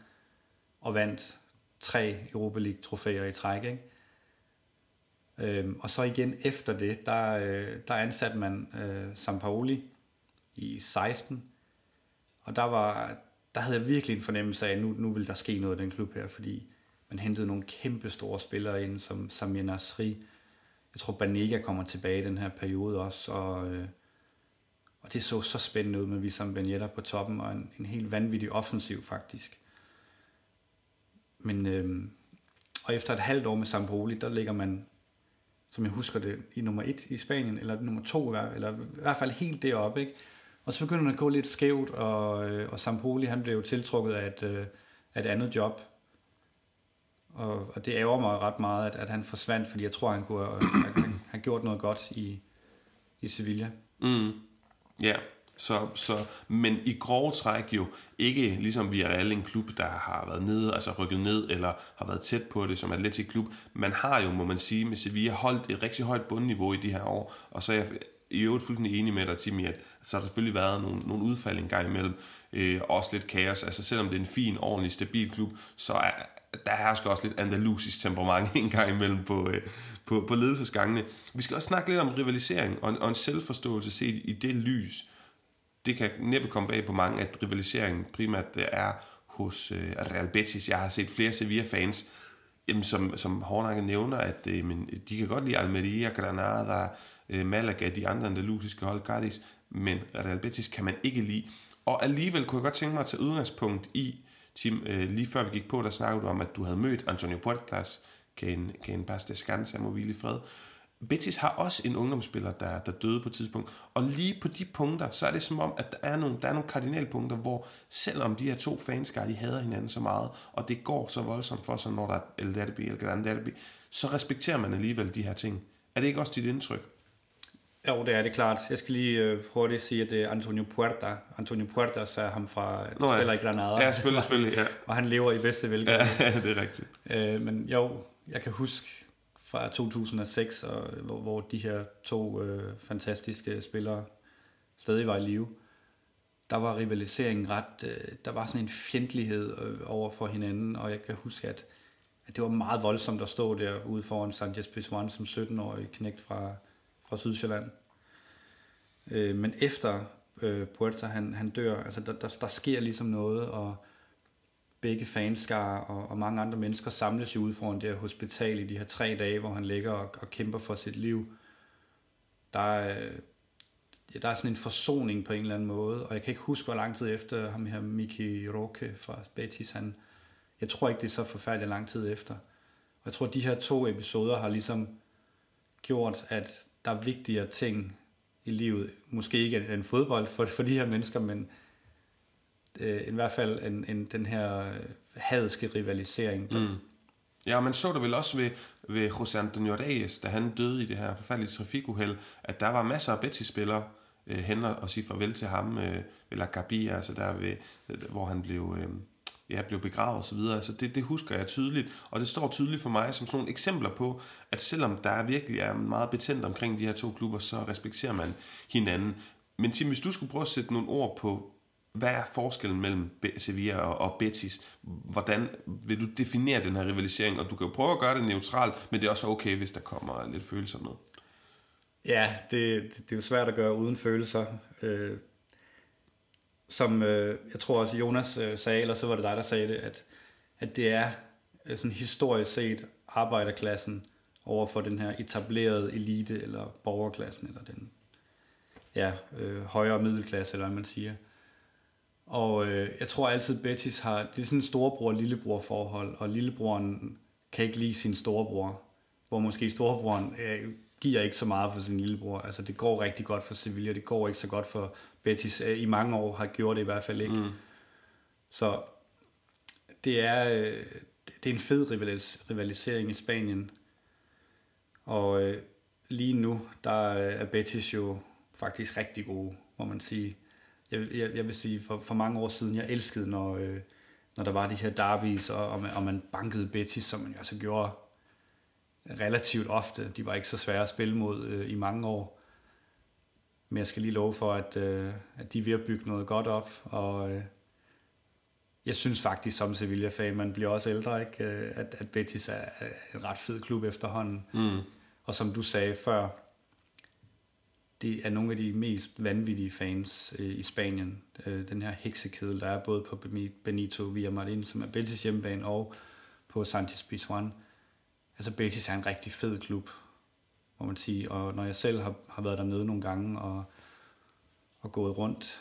og vandt 3 Europa League trofæer i træk, ikke? Og så igen efter det, der ansatte man Sampaoli i 16, og der havde jeg virkelig en fornemmelse af, at nu ville der ske noget i den klub her, fordi man hentede nogle kæmpe store spillere ind, som Samir Nasri. Jeg tror, Banega kommer tilbage i den her periode også, og det så spændende ud med Wissam Ben Yedder på toppen, og en helt vanvittig offensiv faktisk. Men og efter et halvt år med Sampaoli, der ligger man som jeg husker det, i nummer 1 i Spanien, eller nummer 2, eller i hvert fald helt deroppe, ikke? Og så begynder han at gå lidt skævt, og Sampaoli, han blev jo tiltrukket af et andet job. Og det ærger mig ret meget, at han forsvandt, fordi jeg tror, han kunne have gjort noget godt i Sevilla. Mm. Ja, men i grove træk jo ikke ligesom Villarreal, en klub, der har været nede, altså rykket ned, eller har været tæt på det som atletisk klub. Man har jo, må man sige, med Sevilla holdt et rigtig højt bundniveau i de her år, og så er jeg i øvrigt fuldstændig enig med dig, Timmy, at så har der selvfølgelig været nogle udfald en gang imellem, også lidt kaos. Altså selvom det er en fin, ordentlig, stabil klub, så er der hersker også lidt andalusisk temperament en gang imellem på ledelsesgangene. Vi skal også snakke lidt om rivalisering og en selvforståelse set i det lys. Det kan næppe komme bag på mange, at rivaliseringen primært er hos Real Betis. Jeg har set flere Sevilla-fans, som Hornakke nævner, at de kan godt lide Almeria, Granada, Malaga, de andre andalusiske hold, Cadiz, men Real Betis kan man ikke lide. Og alligevel kunne jeg godt tænke mig at tage udgangspunkt i, Tim, lige før vi gik på, der snakkede du om, at du havde mødt Antonio Puertas, kan passe det skanse af hvile i fred. Betis har også en ungdomsspiller, der døde på et tidspunkt, og lige på de punkter, så er det som om, at der er nogle kardinalpunkter, hvor selvom de her to fanskare, de hader hinanden så meget, og det går så voldsomt for sig, når der er El Derby eller Gran Derby, så respekterer man alligevel de her ting. Er det ikke også dit indtryk? Jo, det er det klart. Jeg skal lige hurtigt sige, at det er Antonio Puerta. Antonio Puerta, så er ham fra spiller i Granada. Ja, selvfølgelig, ja. Og han lever i bedste velgående. Ja, det er rigtigt. Men jo, jeg kan huske fra 2006, hvor de her to fantastiske spillere stadig var i live. Der var rivaliseringen ret. Der var sådan en fjendtlighed over for hinanden, og jeg kan huske, at det var meget voldsomt at stå derude foran Sánchez-Pizjuán som 17-årig knægt fra Sydsjælland. Men efter Puerta, han dør, altså der sker ligesom noget, og begge fanskare og mange andre mennesker samles jo ude foran det her hospital i de her 3 dage, hvor han ligger og kæmper for sit liv. Der er sådan en forsoning på en eller anden måde, og jeg kan ikke huske, hvor lang tid efter ham her Miki Roque fra Betis, jeg tror ikke, det er så forfærdeligt lang tid efter. Og jeg tror, de her 2 episoder har ligesom gjort, at der er vigtigere ting i livet, måske ikke end fodbold for de her mennesker, men i hvert fald den her hadske rivalisering. Der. Mm. Ja, man så det vel også ved José Antonio Reyes, da han døde i det her forfærdelige trafikuheld, at der var masser af Betis-spillere hen og sige farvel til ham ved La Capilla, altså der ved, hvor han blev begravet og så videre. Altså det husker jeg tydeligt, og det står tydeligt for mig som sådan nogle eksempler på, at selvom der virkelig er meget betændt omkring de her to klubber, så respekterer man hinanden. Men Tim, hvis du skulle prøve at sætte nogle ord på, hvad er forskellen mellem Sevilla og Betis? Hvordan vil du definere den her rivalisering? Og du kan jo prøve at gøre det neutralt, men det er også okay, hvis der kommer lidt følelser med. Ja, det er jo svært at gøre uden følelser. Som jeg tror også Jonas sagde, eller så var det dig, der sagde det, at det er sådan historisk set arbejderklassen over for den her etablerede elite, eller borgerklassen, eller den højere middelklasse, eller hvad man siger. Og jeg tror altid, Betis har, det er sådan en storebror-lillebror-forhold, og lillebroren kan ikke lide sin storebror, hvor måske storebroren giver ikke så meget for sin lillebror. Altså det går rigtig godt for Sevilla, det går ikke så godt for Betis. I mange år har gjort det i hvert fald ikke. Mm. Så det er en fed rivalisering i Spanien. Og lige nu, der er Betis jo faktisk rigtig gode, må man sige. Jeg vil sige, for mange år siden, jeg elskede, når der var de her derbys, og man bankede Betis, som man jo så gjorde relativt ofte. De var ikke så svære at spille mod i mange år. Men jeg skal lige love for, at de er ved at bygge noget godt op. Og jeg synes faktisk, som Sevilla-fan, man bliver også ældre, ikke? At Betis er en ret fed klub efterhånden. Mm. Og som du sagde før, det er nogle af de mest vanvittige fans i Spanien. Den her heksekedel, der er både på Benito Villamarín, som er Betis hjemmebane, og på Sánchez-Pizjuán. Altså Betis er en rigtig fed klub, må man sige. Og når jeg selv har været dernede nogle gange og gået rundt,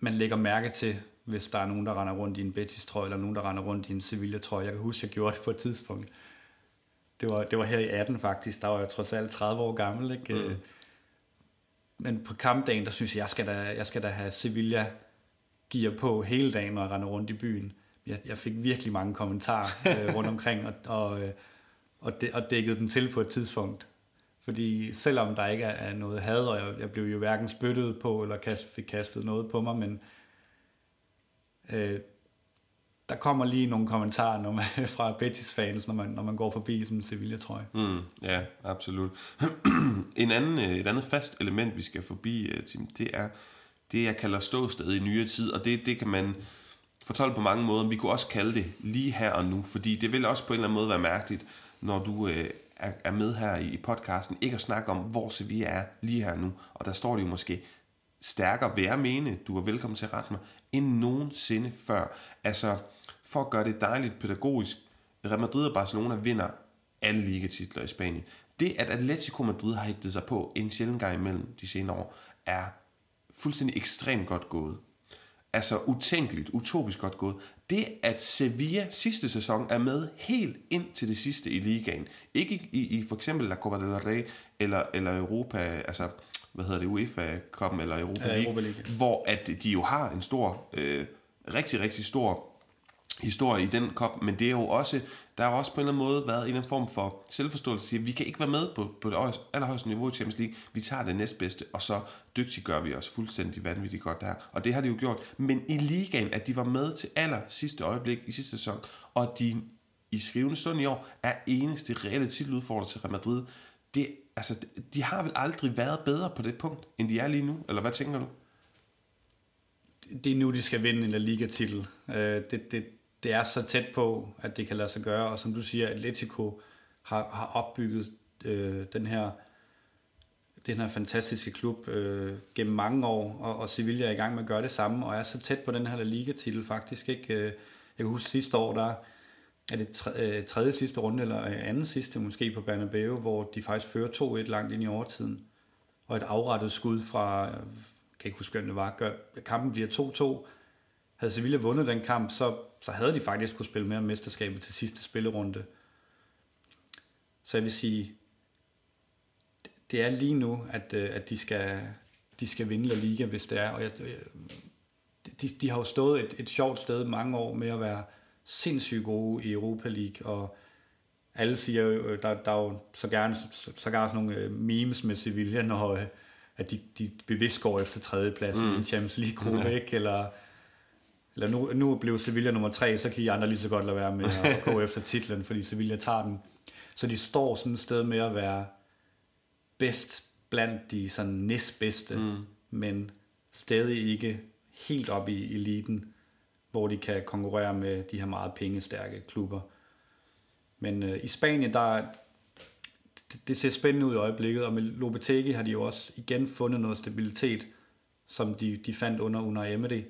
man lægger mærke til, hvis der er nogen, der render rundt i en Betis-trøje, eller nogen, der render rundt i en Sevilla-trøje. Jeg kan huske, jeg gjorde det på et tidspunkt. Det var her i 18 faktisk, der var jeg trods alt 30 år gammel, ikke? Mm. Men på kampdagen, der synes jeg, jeg skal da have Sevilla gear på hele dagen og rende rundt i byen. Jeg fik virkelig mange kommentarer rundt omkring, og dækkede den til på et tidspunkt. Fordi selvom der ikke er noget had, og jeg blev jo hverken spyttet på, eller fik kastet noget på mig, men der kommer lige nogle kommentarer fra Betis-fans, når man går forbi sådan en Sevilla-trøje. Mm, ja, absolut. Et andet fast element, vi skal forbi, Tim, det er det, jeg kalder ståsted i nyere tid, og det kan man fortolke på mange måder. Vi kunne også kalde det lige her og nu, fordi det vil også på en eller anden måde være mærkeligt, når du er med her i podcasten, ikke at snakke om, hvor Sevilla er lige her nu. Og der står det jo måske stærkere, vil jeg mene, du er velkommen til at rette mig, end nogensinde før. Altså, for at gøre det dejligt pædagogisk, Real Madrid og Barcelona vinder alle ligatitler i Spanien. Det, at Atlético Madrid har hægtet sig på en sjældent gang imellem de senere år, er fuldstændig ekstremt godt gået. Altså utænkeligt, utopisk godt gået. Det, at Sevilla sidste sæson er med helt ind til det sidste i ligaen. Ikke i for eksempel La Copa del Rey eller Europa, altså UEFA-cupen eller Europa League, hvor at de jo har en stor, rigtig, rigtig stor historie i den cup, men det er jo også, der har også på en eller anden måde været en eller anden form for selvforståelse, at vi kan ikke være med på det allerhøjeste niveau i Champions League, vi tager det næstbedste, og så dygtiggør vi os fuldstændig vanvittigt godt der, og det har de jo gjort, men i ligaen, at de var med til aller sidste øjeblik i sidste sæson, og de i skrivende stund i år er eneste reelle titeludfordrer til Real Madrid, det altså, de har vel aldrig været bedre på det punkt, end de er lige nu? Eller hvad tænker du? Det er nu, de skal vinde en La Liga-titel. Det er så tæt på, at det kan lade sig gøre. Og som du siger, Atletico har opbygget den her fantastiske klub gennem mange år. Og Sevilla er i gang med at gøre det samme, og er så tæt på den her La Liga-titel faktisk. Ikke? Jeg kan huske sidste år, der er det tredje sidste runde, eller anden sidste måske på Bernabeu, hvor de faktisk fører 2-1 langt ind i overtiden. Og et afrettet skud fra, jeg kan ikke huske, hvem det var, gør, kampen bliver 2-2. Havde Sevilla vundet den kamp, så havde de faktisk kunne spille med om mesterskabet til sidste spillerunde. Så jeg vil sige, det er lige nu, at de skal vinde La Liga, hvis det er. Og de har jo stået et sjovt sted mange år med at være sindssygt gode i Europa League, og alle siger jo, der er jo sågar sådan nogle memes med Sevilla, når at de bevidst går efter tredjepladsen i en Champions League-gruppe, ikke? Eller nu blev Sevilla nummer 3, så kan I andre lige så godt lade være med at gå efter titlen, fordi Sevilla tager den. Så de står sådan et sted med at være bedst blandt de sådan næstbedste, men stadig ikke helt op i eliten, hvor de kan konkurrere med de her meget pengestærke klubber. Men i Spanien, det ser spændende ud i øjeblikket, og med Lopetegui har de jo også igen fundet noget stabilitet, som de fandt under Unai Emery.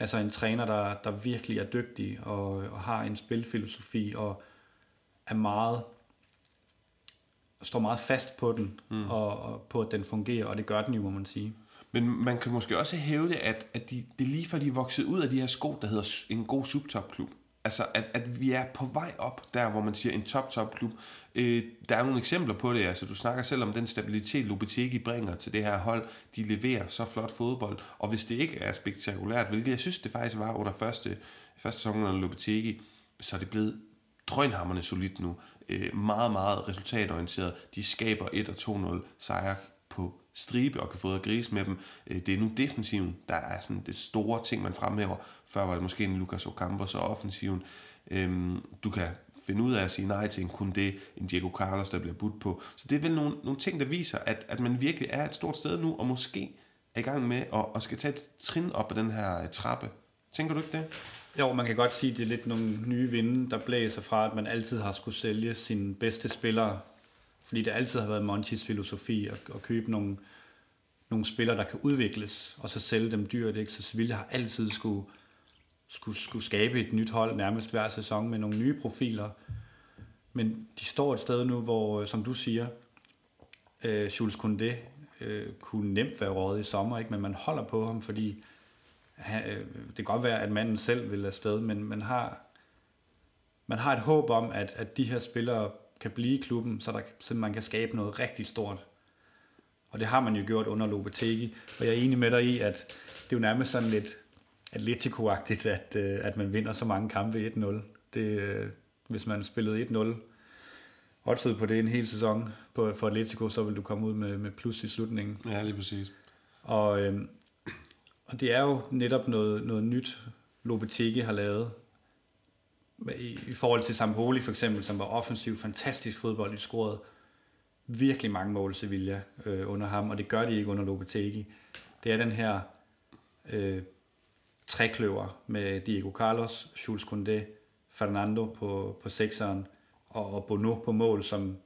Altså en træner, der virkelig er dygtig, og har en spilfilosofi, og står meget fast på den, og på, at den fungerer, og det gør den jo, må man sige. Men man kan måske også hævde, at det er lige før, de er vokset ud af de her sko, der hedder en god subtopklub. Altså, at vi er på vej op der, hvor man siger en top-top-klub. Der er nogle eksempler på det. Altså, du snakker selv om den stabilitet, Lopetegui bringer til det her hold. De leverer så flot fodbold. Og hvis det ikke er spektakulært, hvilket jeg synes, det faktisk var under første sæson under Lopetegui, så er det blevet drønhammerne solidt nu. Meget, meget resultatorienteret. De skaber 1 og 2-0 sejre på stribe og kan fodre gris med dem. Det er nu defensiven, der er sådan det store ting, man fremhæver. Før var det måske en Lucas Ocampo, så offensiven. Du kan finde ud af at sige nej til en Koundé, en Diego Carlos, der bliver budt på. Så det er vel nogle ting, der viser, at man virkelig er et stort sted nu, og måske er i gang med at skal tage et trin op ad den her trappe. Tænker du ikke det? Jo, man kan godt sige, at det er lidt nogle nye vinde, der blæser fra, at man altid har skulle sælge sine bedste spillere. Fordi det altid har været Monchis filosofi at købe nogle spillere, der kan udvikles, og så sælge dem dyrt, ikke? Så Sevilla har altid skulle skabe et nyt hold nærmest hver sæson med nogle nye profiler. Men de står et sted nu, hvor, som du siger, Jules Koundé kunne nemt være røget i sommer, ikke? Men man holder på ham, fordi det kan godt være, at manden selv vil afsted, men man har et håb om, at de her spillere kan blive i klubben, så man kan skabe noget rigtig stort. Og det har man jo gjort under Lopetegi, og jeg er enig med dig i, at det er jo nærmest sådan lidt Atletico-agtigt, at man vinder så mange kampe 1-0. Det, hvis man spillede 1-0 oddset på det en hel sæson for Atletico, så vil du komme ud med plus i slutningen. Ja, lige præcis. Og det er jo netop noget nyt, Lopetegi har lavet. I forhold til Sampaoli for eksempel, som var offensiv, fantastisk fodbold, de scorede virkelig mange mål Sevilla under ham, og det gør de ikke under Lopetegi. Det er den her trekløver med Diego Carlos, Jules Koundé, Fernando på sekseren og Bono på mål, som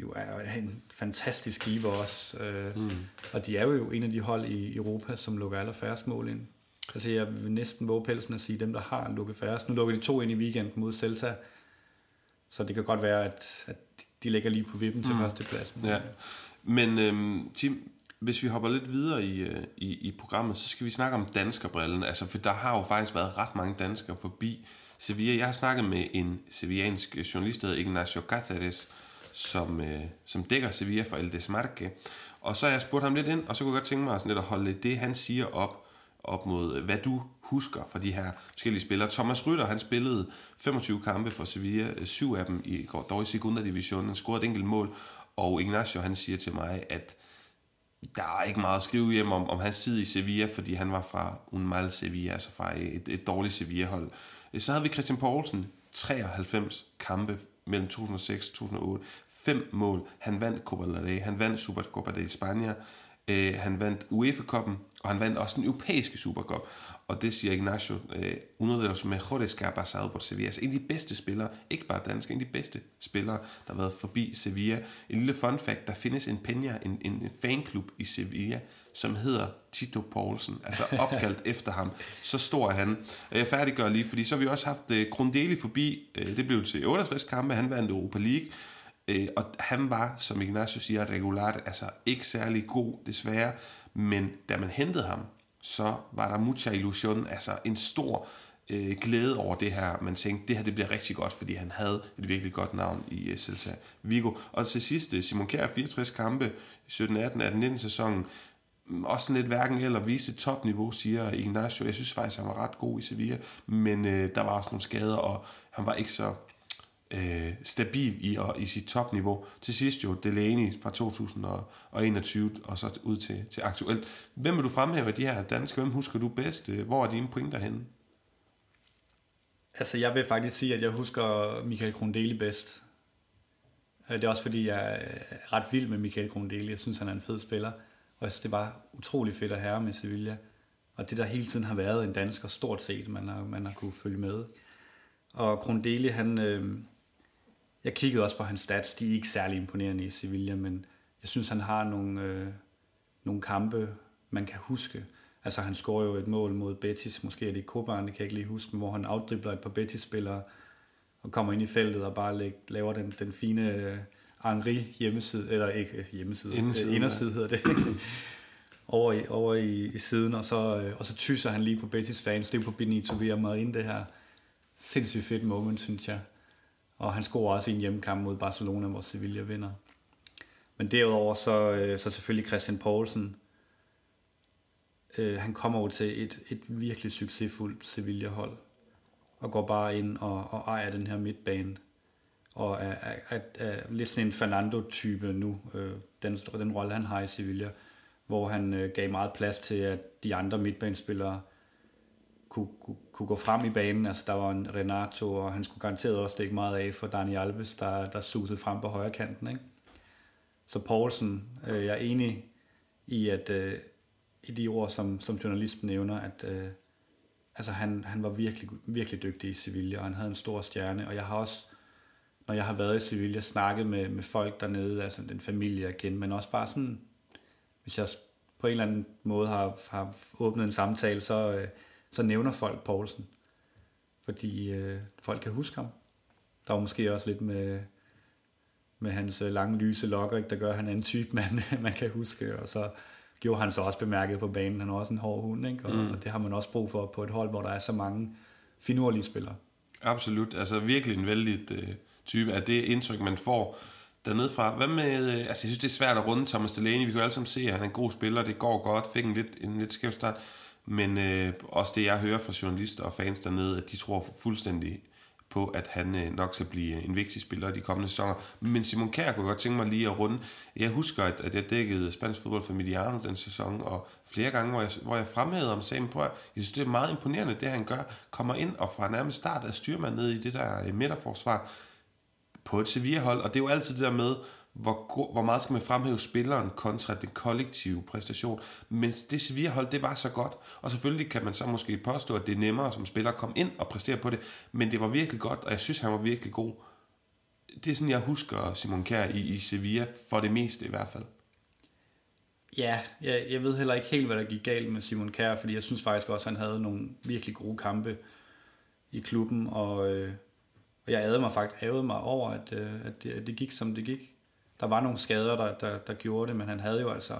jo er en fantastisk keeper også. Og de er jo en af de hold i Europa, som lukker allerfærrest mål ind. Altså jeg vil næsten våge pelsen at sige, dem der har lukket færrest. Nu lukker de 2 ind i weekenden mod Celta, så det kan godt være, at de ligger lige på vippen til førstepladsen. Ja. Men Tim, hvis vi hopper lidt videre i programmet, så skal vi snakke om danskerbrillen. Altså, for der har jo faktisk været ret mange danskere forbi Sevilla. Jeg har snakket med en sevillansk journalist, der hedder Ignacio Cáceres, som dækker Sevilla for El Desmarque. Og så har jeg spurgt ham lidt ind, og så kunne jeg godt tænke mig sådan lidt at holde det, han siger op mod, hvad du husker fra de her forskellige spillere. Thomas Rytter, han spillede 25 kampe for Sevilla, 7 af dem dog i Segunda division. Han scorede et enkelt mål, og Ignacio, han siger til mig, at der er ikke meget at skrive hjem om hans tid i Sevilla, fordi han var fra un mal Sevilla, altså fra et dårligt Sevilla-hold. Så havde vi Christian Poulsen, 93 kampe mellem 2006 og 2008, 5 mål. Han vandt Copa del Rey, han vandt Supercopa de España, han vandt UEFA-koppen, og han vandt også den europæiske Supercup. Og det siger Ignacio, uno de los mejores que ha pasado por Sevilla. Altså en af de bedste spillere, ikke bare danske, en af de bedste spillere, der har været forbi Sevilla. En lille fun fact, der findes en Peña, en fanklub i Sevilla, som hedder Tito Poulsen, altså opkaldt efter ham. Så stor er han. Jeg færdiggør lige, fordi så har vi også haft Grundeli forbi. Det blev til 68 kampe, han vandt Europa League. Og han var, som Ignacio siger, regulært, altså ikke særlig god desværre, men da man hentede ham, så var der mucha illusion, altså en stor glæde over det her. Man tænkte, det her det bliver rigtig godt, fordi han havde et virkelig godt navn i Celta Vigo. Og til sidst Simon Kjær, 64 kampe i 17-18-19 sæsonen, også lidt hverken eller viste topniveau, siger Ignacio. Jeg synes faktisk, han var ret god i Sevilla, men der var også nogle skader, og han var ikke så stabil i sit topniveau. Til sidst jo Delaney fra 2021 og så ud til aktuelt. Hvem vil du fremhæve af de her danske? Hvem husker du bedst? Hvor er dine pointer henne? Altså jeg vil faktisk sige, at jeg husker Michael Grundeli bedst. Det er også fordi jeg er ret vild med Michael Grundeli. Jeg synes han er en fed spiller. Og det var utrolig fedt at herre med Sevilla. Og det der hele tiden har været en dansker stort set, man har kunne følge med. Og Grundeli han... Jeg kiggede også på hans stats. De er ikke særlig imponerende i Sevilla, men jeg synes, han har nogle kampe, man kan huske. Altså, han scorer jo et mål mod Betis. Måske er det i Copaen, det kan jeg ikke lige huske, men hvor han afdribler et par Betis-spillere og kommer ind i feltet og bare laver den fine Henri hjemmeside, eller ikke hjemmeside, inderside hedder det, over i siden, og så tyser han lige på Betis-fans. Det er jo på Benito Villamarin, det her sindssygt fedt moment, synes jeg. Og han scorer også i en hjemmekamp mod Barcelona, hvor Sevilla vinder. Men derudover så selvfølgelig Christian Poulsen. Han kommer over til et virkelig succesfuldt Sevilla-hold. Og går bare ind og ejer den her midtbane. Og er lidt sådan en Fernando-type nu. Den rolle, han har i Sevilla. Hvor han gav meget plads til, at de andre midtbanespillere kunne gå frem i banen. Altså der var en Renato, og han skulle garanteret også dække meget af for Dani Alves, der susede frem på højre kanten, ikke? Så Poulsen, jeg er enig i at i de ord som journalisten nævner, at altså han var virkelig virkelig dygtig i Sevilla, og han havde en stor stjerne, og jeg har også, når jeg har været i Sevilla, snakket med folk dernede, altså den familie jeg kender, men også bare sådan, hvis jeg på en eller anden måde har åbnet en samtale, så nævner folk Poulsen, fordi folk kan huske ham. Der var måske også lidt med hans lange, lyse lokker, ikke, der gør, han en type, man kan huske. Og så gjorde han så også bemærket på banen. Han er også en hård hund, ikke? Og det har man også brug for på et hold, hvor der er så mange finurlige spillere. Absolut. Altså virkelig en vældig type, er det indtryk, man får dernede fra. Hvad med, altså jeg synes, det er svært at runde Thomas Delaney. Vi kan jo alle sammen se, at han er en god spiller, det går godt, fik en lidt skæv start, men også det, jeg hører fra journalister og fans dernede, at de tror fuldstændig på, at han nok skal blive en vigtig spiller i de kommende sæsoner. Men Simon Kjær kunne godt tænke mig lige at runde. Jeg husker, at jeg dækkede spansk fodbold for Mediano den sæson, og flere gange, hvor jeg fremhævede om Sam Poirier. Jeg synes, det er meget imponerende, det han gør. Kommer ind og fra nærmest start af styrmand ned i det der midterforsvar på et Sevilla-hold, og det er jo altid det der med, hvor meget skal man fremhæve spilleren kontra den kollektive præstation. Men det Sevilla-hold, det var så godt. Og selvfølgelig kan man så måske påstå, at det er nemmere som spiller at komme ind og præstere på det. Men det var virkelig godt, og jeg synes, han var virkelig god. Det er sådan, jeg husker Simon Kjær i Sevilla, for det meste i hvert fald. Ja, jeg ved heller ikke helt, hvad der gik galt med Simon Kjær, fordi jeg synes faktisk også, han havde nogle virkelig gode kampe i klubben. Og jeg ærgede mig over, at det gik, som det gik. Der var nogle skader, der gjorde det, men han havde jo altså...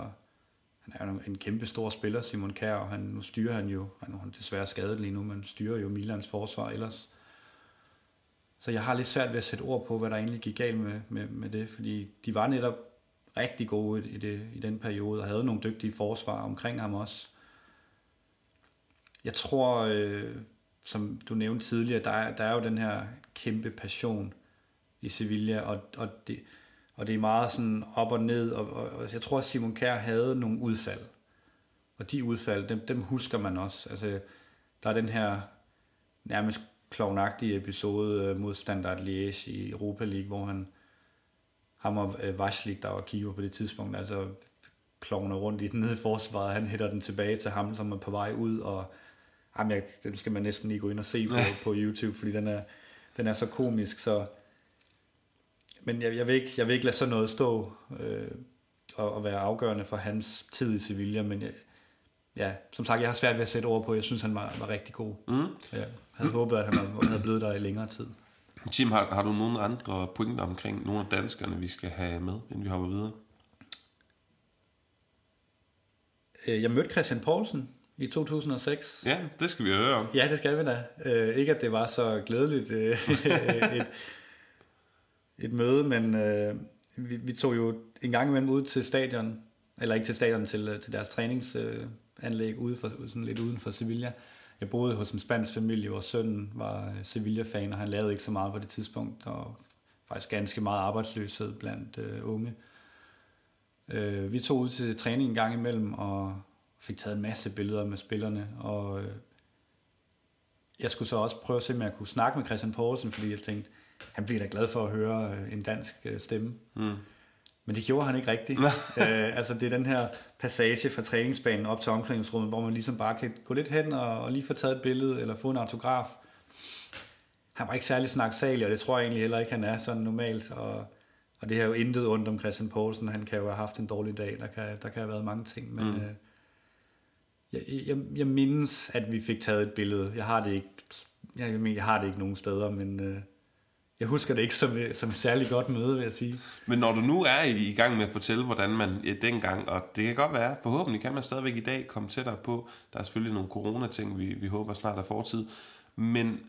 Han er jo en kæmpe stor spiller, Simon Kjær, og nu styrer han jo... Han er desværre skadet lige nu, men styrer jo Milans forsvar ellers. Så jeg har lidt svært ved at sætte ord på, hvad der egentlig gik galt med det, fordi de var netop rigtig gode i den periode, og havde nogle dygtige forsvar omkring ham også. Jeg tror, som du nævnte tidligere, der er jo den her kæmpe passion i Sevilla, og det er meget sådan op og ned, og jeg tror, at Simon Kjær havde nogle udfald. Og de udfald, dem husker man også. Altså, der er den her nærmest klovnagtige episode mod Standard Liège i Europa League, hvor ham og Vashlik, der var keeper på det tidspunkt, altså klovner rundt i den nede forsvaret, han hætter den tilbage til ham, som er på vej ud, og den skal man næsten lige gå ind og se på YouTube, fordi den er så komisk, så... Men jeg vil ikke lade sådan noget stå og være afgørende for hans tid i Sevilla, men som sagt, jeg har svært ved at sætte ord på. Jeg synes, han var rigtig god. Jeg havde håbet, at han havde blevet der i længere tid. Tim, har du nogle andre pointer omkring nogle af danskerne, vi skal have med, inden vi hopper videre? Jeg mødte Christian Poulsen i 2006. Ja, det skal vi høre om. Ja, det skal vi da. Ikke, at det var så glædeligt et møde, men vi tog jo en gang imellem ud til stadion, eller ikke til stadion, til deres træningsanlæg ude for, sådan lidt uden for Sevilla. Jeg boede hos en spansk familie, hvor sønnen var Sevilla-fan, og han lavede ikke så meget på det tidspunkt, og faktisk ganske meget arbejdsløshed blandt unge. Vi tog ud til træning en gang imellem, og fik taget en masse billeder med spillerne, og jeg skulle så også prøve at se, om jeg kunne snakke med Christian Poulsen, fordi jeg tænkte, han blev da glad for at høre en dansk stemme. Men det gjorde han ikke rigtigt. Altså, det er den her passage fra træningsbanen op til omklædningsrummet, hvor man ligesom bare kan gå lidt hen og lige få taget et billede eller få en autograf. Han var ikke særlig snaksalig, og det tror jeg egentlig heller ikke, han er sådan normalt. Og det er jo intet ondt om Christian Poulsen. Han kan jo have haft en dårlig dag. Der kan have været mange ting, men... Jeg mindes, at vi fik taget et billede. Jeg har det ikke nogen steder, men... Jeg husker det ikke som et særlig godt møde, vil jeg sige. Men når du nu er i gang med at fortælle, hvordan man dengang, og det kan godt være, forhåbentlig kan man stadigvæk i dag komme tættere på. Der er selvfølgelig nogle coronating, vi håber snart er fortid. Men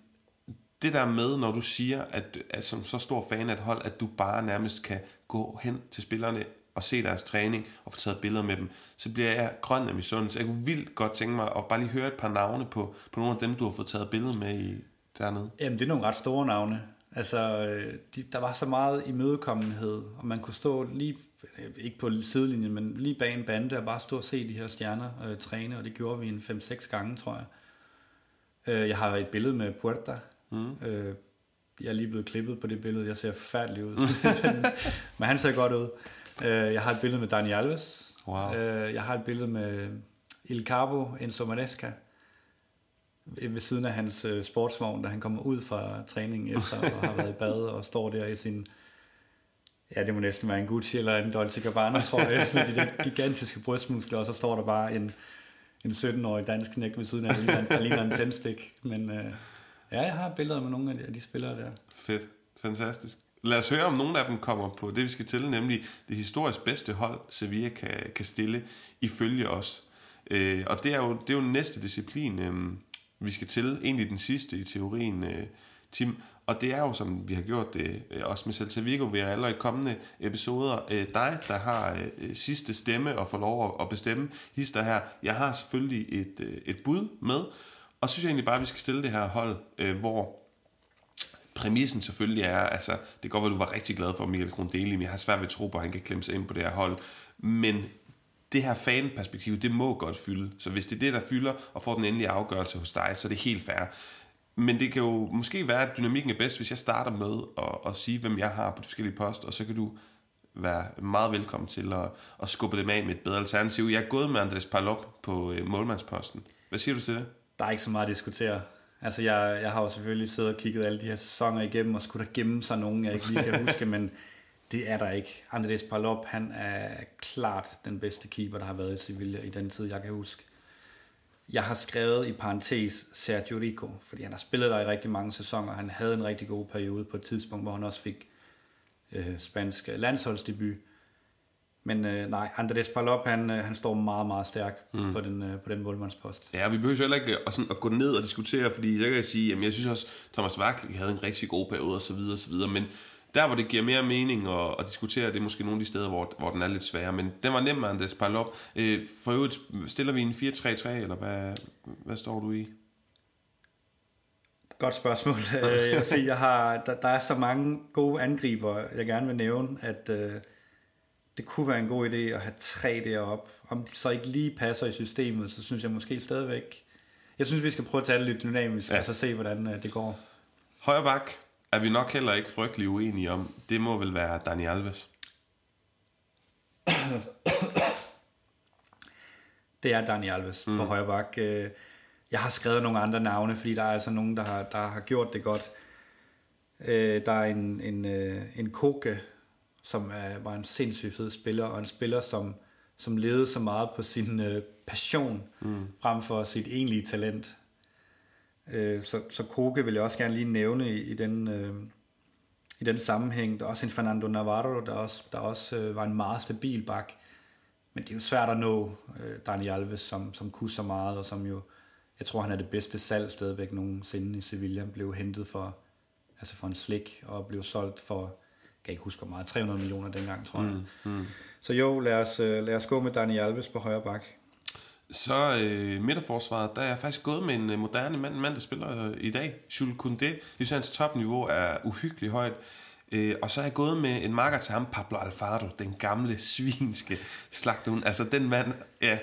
det der med, når du siger, at som så stor fan af et hold, at du bare nærmest kan gå hen til spillerne og se deres træning og få taget billeder med dem, så bliver jeg grøn af misundelse. Jeg kunne vildt godt tænke mig at bare lige høre et par navne på nogle af dem, du har fået taget billeder med i dernede. Jamen, det er nogle ret store navne. Altså, der var så meget imødekommenhed, og man kunne stå lige, ikke på sidelinjen, men lige bag en bande, og bare stå og se de her stjerner træne, og det gjorde vi en 5-6 gange, tror jeg. Jeg har et billede med Puerta. Jeg er lige blevet klippet på det billede, jeg ser forfærdelig ud, men han ser godt ud. Jeg har et billede med Dani Alves. Wow. Jeg har et billede med Il Capo, Enzo Maresca, ved siden af hans sportsvogn, da han kommer ud fra træningen efter og har været i bad og står der i sin, det må næsten være en Gucci eller en Dolce Gabbana, tror jeg, med de der gigantiske brystmuskler, og så står der bare en 17-årig dansk knæk ved siden af, der ligner en tændstik. Men jeg har billeder med nogle af de spillere der. Fedt, fantastisk. Lad os høre, om nogle af dem kommer på det, vi skal til, nemlig det historisk bedste hold, Sevilla kan stille ifølge os. Og det er jo næste disciplin, vi skal til, egentlig den sidste i teorien, Tim, Og det er jo, som vi har gjort det også med Celta Vigo, vi er allerede i kommende episoder dig, der har sidste stemme og får lov at bestemme hister her. Jeg har selvfølgelig et bud med, og synes jeg egentlig bare, at vi skal stille det her hold, hvor præmissen selvfølgelig er, altså det kan godt være, du var rigtig glad for Michael Grundeli, men jeg har svært ved at tro på, at han kan klemme sig ind på det her hold, men det her fanperspektiv, det må godt fylde. Så hvis det er det, der fylder og får den endelige afgørelse hos dig, så er det helt fair. Men det kan jo måske være, at dynamikken er bedst, hvis jeg starter med at sige, hvem jeg har på de forskellige poster, og så kan du være meget velkommen til at skubbe dem af med et bedre alternativ. Jeg er gået med Andres Palop på målmandsposten. Hvad siger du til det? Der er ikke så meget at diskutere. Altså, jeg har jo selvfølgelig siddet og kigget alle de her sæsoner igennem, og skulle der gemme sig nogen, jeg ikke lige kan huske, men det er der ikke. Andres Palop, han er klart den bedste keeper, der har været i Sevilla i den tid, jeg kan huske. Jeg har skrevet i parentes Sergio Rico, fordi han har spillet der i rigtig mange sæsoner. Han havde en rigtig god periode på et tidspunkt, hvor han også fik spansk landsholdsdebut. Men nej, Andres Palop, han står meget, meget stærk på den målmandspost. Ja, vi behøver jo heller ikke at gå ned og diskutere, fordi jeg kan sige, jamen jeg synes også, Thomas Wachlik havde en rigtig god periode osv., men der, hvor det giver mere mening at diskutere, det er måske nogle af de steder, hvor den er lidt sværere. Men den var nemmere end at spille op. For øvrigt, stiller vi en 4-3-3, eller hvad står du i? Godt spørgsmål. Jeg vil sige, der er så mange gode angriber, jeg gerne vil nævne, at det kunne være en god idé at have tre deroppe. Om de så ikke lige passer i systemet, så synes jeg måske stadigvæk... Jeg synes, vi skal prøve at tage det lidt dynamisk, og så se, hvordan det går. Højre bak er vi nok heller ikke frygtelig uenige om. Det må vel være Dani Alves. Det er Dani Alves på højre bak. Jeg har skrevet nogle andre navne, fordi der er altså nogen, der har gjort det godt. Der er en Koke, som var en sindssygt fed spiller, og en spiller, som levede så meget på sin passion, frem for sit egentlige talent. Så Koke vil jeg også gerne lige nævne i den sammenhæng. Der er også en Fernando Navarro, der også var en meget stabil bak. Men det er jo svært at nå Dani Alves, som kunne så meget, og som jo, jeg tror han er det bedste salg stadigvæk nogensinde i Sevilla. Han blev hentet for en slik, og blev solgt for, jeg kan ikke huske hvor meget, 300 millioner dengang, tror jeg. Så jo, lad os gå med Dani Alves på højre bak. Så midterforsvaret, der er jeg faktisk gået med en moderne mand, der spiller i dag, Jules Koundé. Hvis hans topniveau er uhyggeligt højt. Og så er jeg gået med en marker til ham, Pablo Alfaro, den gamle svinske slagtehund. Altså den mand, ja,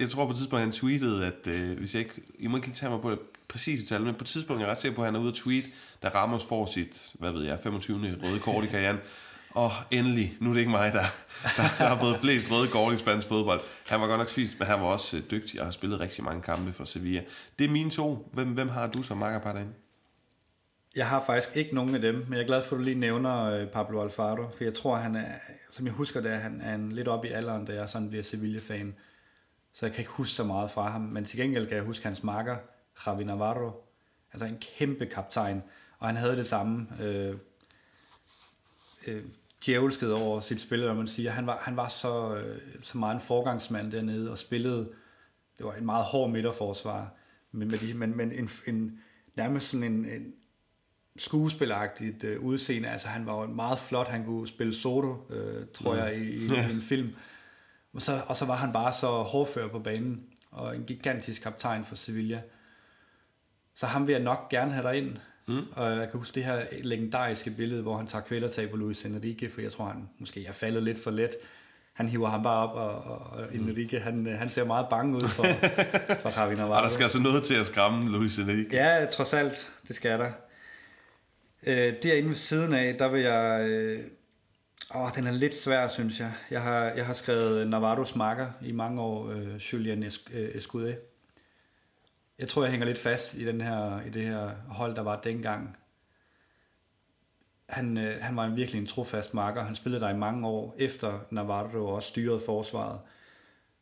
jeg tror på et tidspunkt, han tweetede, at hvis jeg ikke, I må ikke lige tage mig på det præcise tal, men på et tidspunkt, jeg er ret sikker på, at han er ude at tweet, da Ramos får sit, 25. røde kort i karrieren. Og endelig, nu er det ikke mig, der har fået flest røde kort i spansk fodbold. Han var godt nok svinsk, men han var også dygtig og har spillet rigtig mange kampe for Sevilla. Det er mine to. Hvem har du som makkerpar derinde? Jeg har faktisk ikke nogen af dem, men jeg er glad for, at du lige nævner Pablo Alfaro, for jeg tror, han er, som jeg husker det, han er en lidt op i alderen, da jeg sådan bliver Sevilla-fan. Så jeg kan ikke huske så meget fra ham, men til gengæld kan jeg huske hans makker, Javi Navarro, altså en kæmpe kaptajn, og han havde det samme djævelskede over sit spil, når man siger, han var så meget en forgangsmand dernede, og spillede, det var en meget hård midterforsvar, men nærmest sådan en skuespilleragtigt udseende, altså han var jo meget flot, han kunne spille Soto, tror jeg, i en film, og så var han bare så hårdfør på banen, og en gigantisk kaptajn for Sevilla, så ham vil jeg nok gerne have derind. Og jeg kan huske det her legendariske billede, hvor han tager kvælertag på Luis Enrique, for jeg tror, han måske er faldet lidt for let. Han hiver ham bare op, og Enrique, han ser meget bange ud for Javi Navarro. Og der skal altså noget til at skræmme Luis Enrique. Ja, trods alt, det skal der. Derinde ved siden af, der vil jeg... den er lidt svær, synes jeg. Jeg har skrevet Navarros makker i mange år, Julian Escudé. Jeg tror, jeg hænger lidt fast i det her hold, der var dengang. Han var virkelig en trofast marker. Han spillede der i mange år, efter Navarro også styrede forsvaret.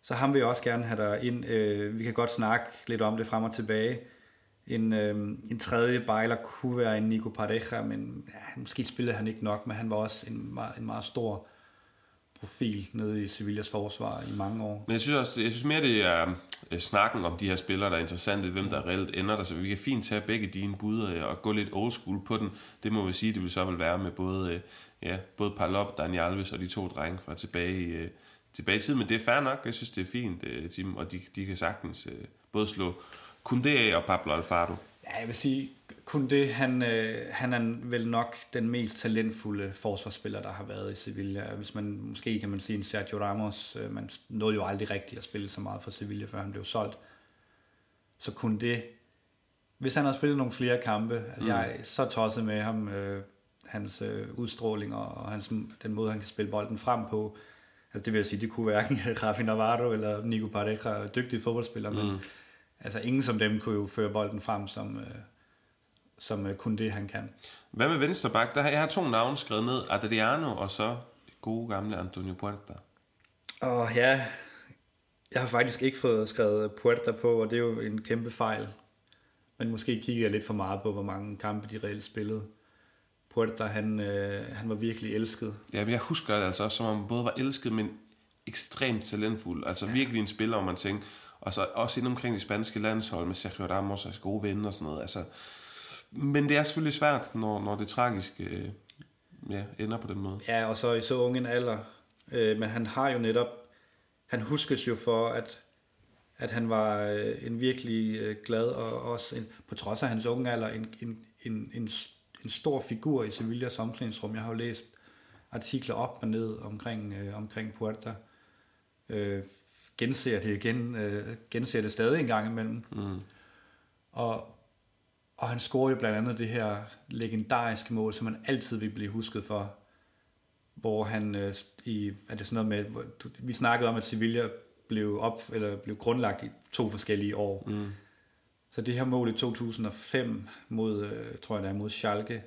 Så ham vil jeg også gerne have derind. Vi kan godt snakke lidt om det frem og tilbage. En tredje bejler kunne være en Nico Pareja, men måske spillede han ikke nok, men han var også en meget stor profil nede i Sevillas forsvar i mange år. Men jeg synes også, mere det er snakken om de her spillere, der er interessante, hvem der reelt ender der, så vi kan fint tage begge dine bud og gå lidt old school på den. Det må vi sige, det vil så vel være med både Palop, Dani Alves og de to drenge fra tilbage i tiden, men det er fair nok, jeg synes det er fint, Tim, og de kan sagtens både slå Koundé og Pablo Alfaro. Ja, jeg vil sige, Koundé, han er vel nok den mest talentfulde forsvarsspiller, der har været i Sevilla. Hvis man, måske kan man sige en Sergio Ramos, man nåede jo aldrig rigtigt at spille så meget for Sevilla, før han blev solgt. Så Koundé, hvis han har spillet nogle flere kampe, altså jeg er så tosset med ham, hans udstråling og hans, den måde, han kan spille bolden frem på. Altså det vil jeg sige, det kunne hverken Rafi Navarro eller Nico Pareja, dygtige fodboldspillere, men altså ingen som dem kunne jo føre bolden frem som kun det, han kan. Hvad med venstreback? Jeg har to navne skrevet ned. Adriano og så gode gamle Antonio Puerta. Ja, jeg har faktisk ikke fået skrevet Puerta på, og det er jo en kæmpe fejl. Men måske kigger jeg lidt for meget på, hvor mange kampe de reelt spillede. Puerta, han var virkelig elsket. Ja, men jeg husker det altså også, som han både var elsket, men ekstremt talentfuld. Altså virkelig en spiller, hvor man tænkte, og så også ind omkring de spanske landshold med Sergio Ramos og gode venner og sådan noget. Altså, men det er selvfølgelig svært, når det tragiske ender på den måde. Ja, og så i så ung en alder. Men han har jo netop, han huskes jo for, at han var en virkelig glad, og også en, på trods af hans unge alder, en stor figur i Sevillas omklædningsrum. Jeg har jo læst artikler op og ned omkring Puerta. Genser det stadig en gang imellem. Og han scorer jo blandt andet det her legendariske mål, som man altid vil blive husket for, hvor han er det sådan noget med, vi snakkede om, at Sevilla blev grundlagt i to forskellige år. Så det her mål i 2005 mod, tror jeg det er, mod Schalke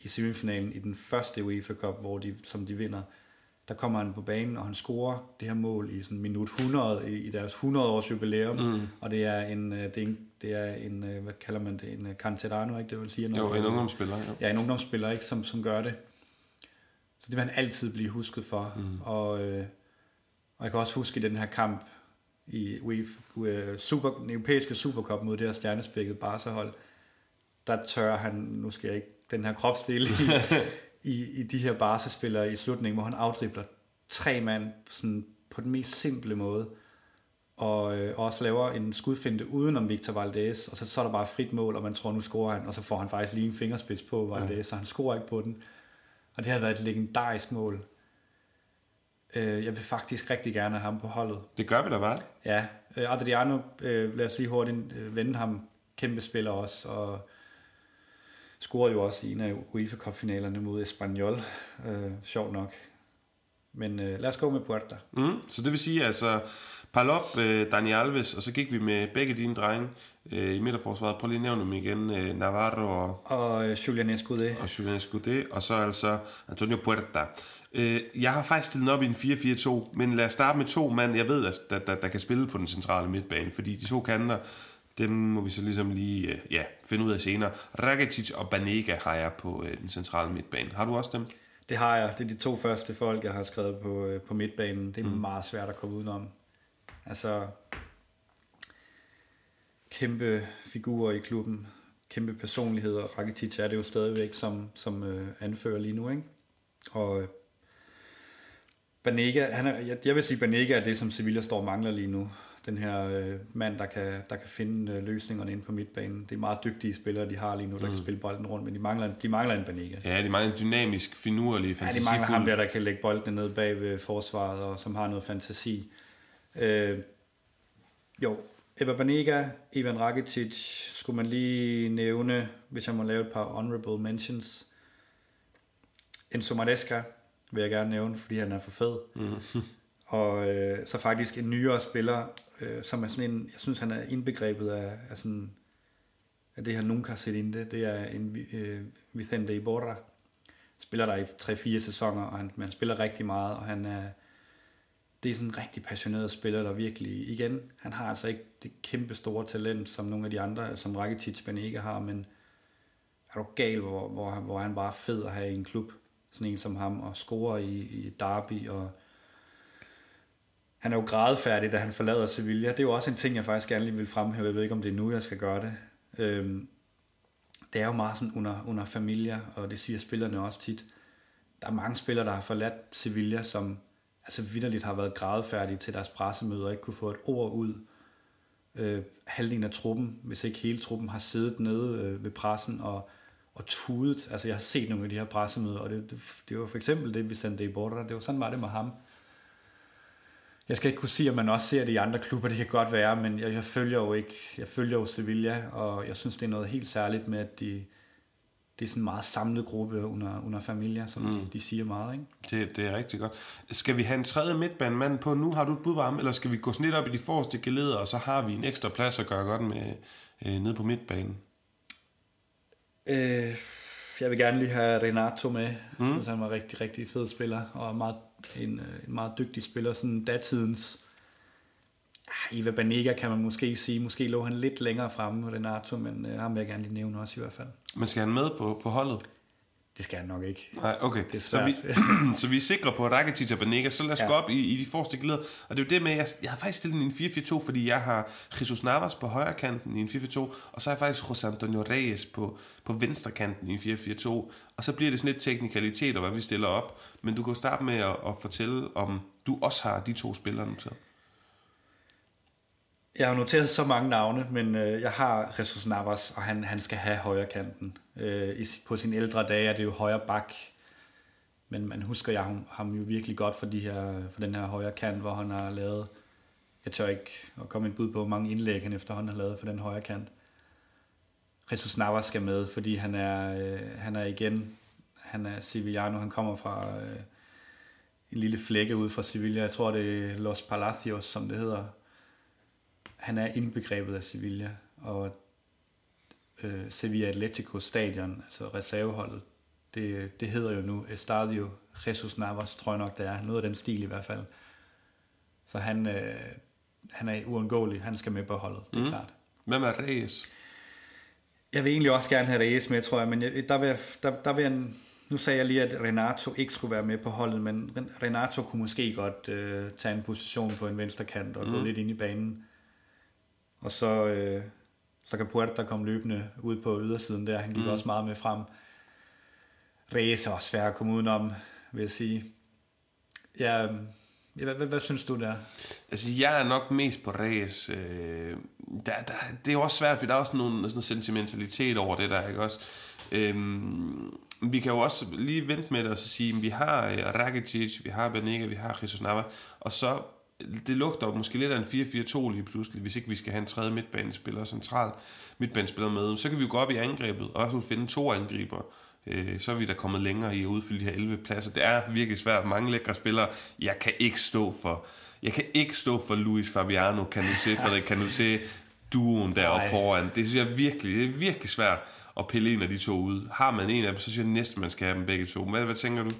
i semifinalen i den første UEFA Cup, hvor som de vinder, der kommer han på banen, og han scorer det her mål i sådan minut 100 i deres 100 års jubilæum, og det er en hvad kalder man det, en canterano, ikke det vil sige, en ungdomsspiller. Jo. Ja, en ungdomsspiller, ikke, som gør det. Så det vil han altid blive husket for. Og jeg kan også huske den her kamp i den europæiske Supercup mod det her stjernespækket Barca-hold, der tør han, nu skal jeg ikke, den her kropsdel i de her Barca-spillere i slutningen, hvor han afdribler tre mand sådan på den mest simple måde, og også laver en skudfinte udenom Victor Valdez, og så er der bare frit mål, og man tror, nu scorer han, og så får han faktisk lige en fingerspids på Valdez, så han scorer ikke på den. Og det har været et legendarisk mål. Jeg vil faktisk rigtig gerne have ham på holdet. Det gør vi da bare. Ja, Adriano, lad os sige hurtigt, vende ham, kæmpe spiller også, og scorede jo også i en af UEFA Cup-finalerne mod Espanyol, sjovt nok. Men lad os gå med Puerta. Så det vil sige altså Palop, Dani Alves, og så gik vi med begge dine drenge i midterforsvaret. Prøv lige at nævne dem igen, Navarro og Julian Escudé. Og så altså Antonio Puerta. Jeg har faktisk stillet op i en 4-4-2, men lad os starte med to mand, jeg ved, der kan spille på den centrale midtbane, fordi de to kanter, dem må vi så ligesom lige finde ud af senere. Rakitic og Banega har jeg på den centrale midtbane. Har du også dem? Det har jeg. Det er de to første folk, jeg har skrevet på midtbanen. Det er meget svært at komme udenom. Altså, kæmpe figurer i klubben, kæmpe personligheder. Rakitic er det jo stadigvæk som anfører lige nu, ikke? Og Banega, jeg vil sige, Banega er det, som Sevilla står og mangler lige nu. Den her mand, der kan finde løsningerne inde på midtbanen. Det er meget dygtige spillere, de har lige nu, der kan spille bolden rundt, men de mangler en Banega. Ja, de mangler en dynamisk, finurlig, fantasifuld. Ja, de mangler ham der kan lægge bolden ned bag ved forsvaret, og som har noget fantasi. Ever Banega, Ivan Rakitic, skulle man lige nævne, hvis jeg må lave et par honorable mentions. Enzo Maresca vil jeg gerne nævne, fordi han er for fed. Og så faktisk en nyere spiller, som er sådan en, jeg synes han er indbegrebet af sådan, af det her nunca set inde. Det er en Vicente Iborra, spiller der i 3-4 sæsoner, og man spiller rigtig meget, og det er sådan en rigtig passioneret spiller, der virkelig, igen, han har altså ikke det kæmpe store talent, som nogle af de andre, som Rakitic, Banega har, men er du gal, hvor han bare er fed at have i en klub, sådan en som ham, og scorer i derby, og Han er jo grædefærdig, da han forlader Sevilla. Det er jo også en ting, jeg faktisk gerne lige vil fremhæve. Jeg ved ikke, om det er nu, jeg skal gøre det. Det er jo meget sådan under familier, og det siger spillerne også tit. Der er mange spillere, der har forladt Sevilla, som altså vitterligt har været grædefærdige til deres pressemøder og ikke kunne få et ord ud. Halvdelen af truppen, hvis ikke hele truppen, har siddet nede ved pressen og tudet. Altså jeg har set nogle af de her pressemøder, og det var for eksempel det, vi sendte i Border. Det var sådan var det med ham. Jeg skal ikke kunne sige, at man også ser det i andre klubber, det kan godt være, men jeg følger jo ikke. Jeg følger jo Sevilla, og jeg synes, det er noget helt særligt med, at det er sådan en meget samlet gruppe under familier, som de siger meget, ikke? Det er rigtig godt. Skal vi have en tredje midtbanemand på nu? Har du et bud på ham, eller skal vi gå sådan lidt op i de forreste geleder, og så har vi en ekstra plads at gøre godt med nede på midtbanen? Jeg vil gerne lige have Renato med. Jeg synes, han var rigtig, rigtig fed spiller, og en meget dygtig spiller, sådan datidens. Ever Banega kan man måske sige. Måske lå han lidt længere fremme, Renato, men ham vil jeg gerne lige nævne også i hvert fald. Men skal han med på holdet? Det skal han nok ikke. Nej, okay. Det er svært. Så vi er sikre på, at der ikke er Tita Banega. Så lad os gå op i de forreste glæder. Og det er jo det med, jeg har faktisk stillet en 4-4-2, fordi jeg har Jesus Navas på højre kanten i en 4-4-2, og så har jeg faktisk José Antonio Reyes på venstre kanten i en 4-4-2. Og så bliver det sådan lidt teknikaliteter, hvad vi stiller op. Men du kan jo starte med at fortælle, om du også har de to spillere noteret. Jeg har noteret så mange navne, men jeg har Jesus Navas, og han skal have højre kanten. På sine ældre dage er det jo højre bak, men man husker ham jo virkelig godt for den her højre kant, hvor han har lavet, jeg tør ikke at komme et bud på, hvor mange indlæg han efterhånden har lavet for den højre kant. Jesus Navas skal med, fordi han er Sevillano, han kommer fra en lille flække ude fra Sevilla, jeg tror det er Los Palacios, som det hedder. Han er indbegrebet af Sevilla, og Sevilla Atlético Stadion, altså reserveholdet, det hedder jo nu Estadio Jesus Navas, tror jeg nok det er, noget af den stil i hvert fald. Så han er uundgåelig, han skal med på holdet, det er klart. Hvem er Reyes? Jeg vil egentlig også gerne have Reyes med, tror jeg, men nu sagde jeg lige, at Renato ikke skulle være med på holdet, men Renato kunne måske godt tage en position på en venstre kant og gå lidt ind i banen. Og så kan Puerta komme løbende ud på ydersiden der. Han gik også meget med frem. Reyes er også svært at komme udenom, vil jeg sige. Ja, hvad synes du der? Altså, jeg er nok mest på Reyes. Det er jo også svært, for der er også sådan sentimentalitet over det der, ikke også? Vi kan jo også lige vente med det og så sige, at vi har Rakitic, vi har Banega, vi har Jesus Nava, og så det lugter måske lidt af en 4-4-2 lige pludselig, hvis ikke vi skal have en tredje midtbanespiller central midtbanespiller med. Så kan vi jo gå op i angrebet og også finde to angriber. Så er vi da kommet længere i at udfylde de her 11 pladser. Det er virkelig svært. Mange lækre spillere. Jeg kan ikke stå for Luis Fabiano, Frederic Kanouté, duoen deroppe foran. Det synes jeg virkelig, det er virkelig svært at pille en af de to ud. Har man en af dem, så synes jeg næsten, man skal have dem begge to. Hvad tænker du?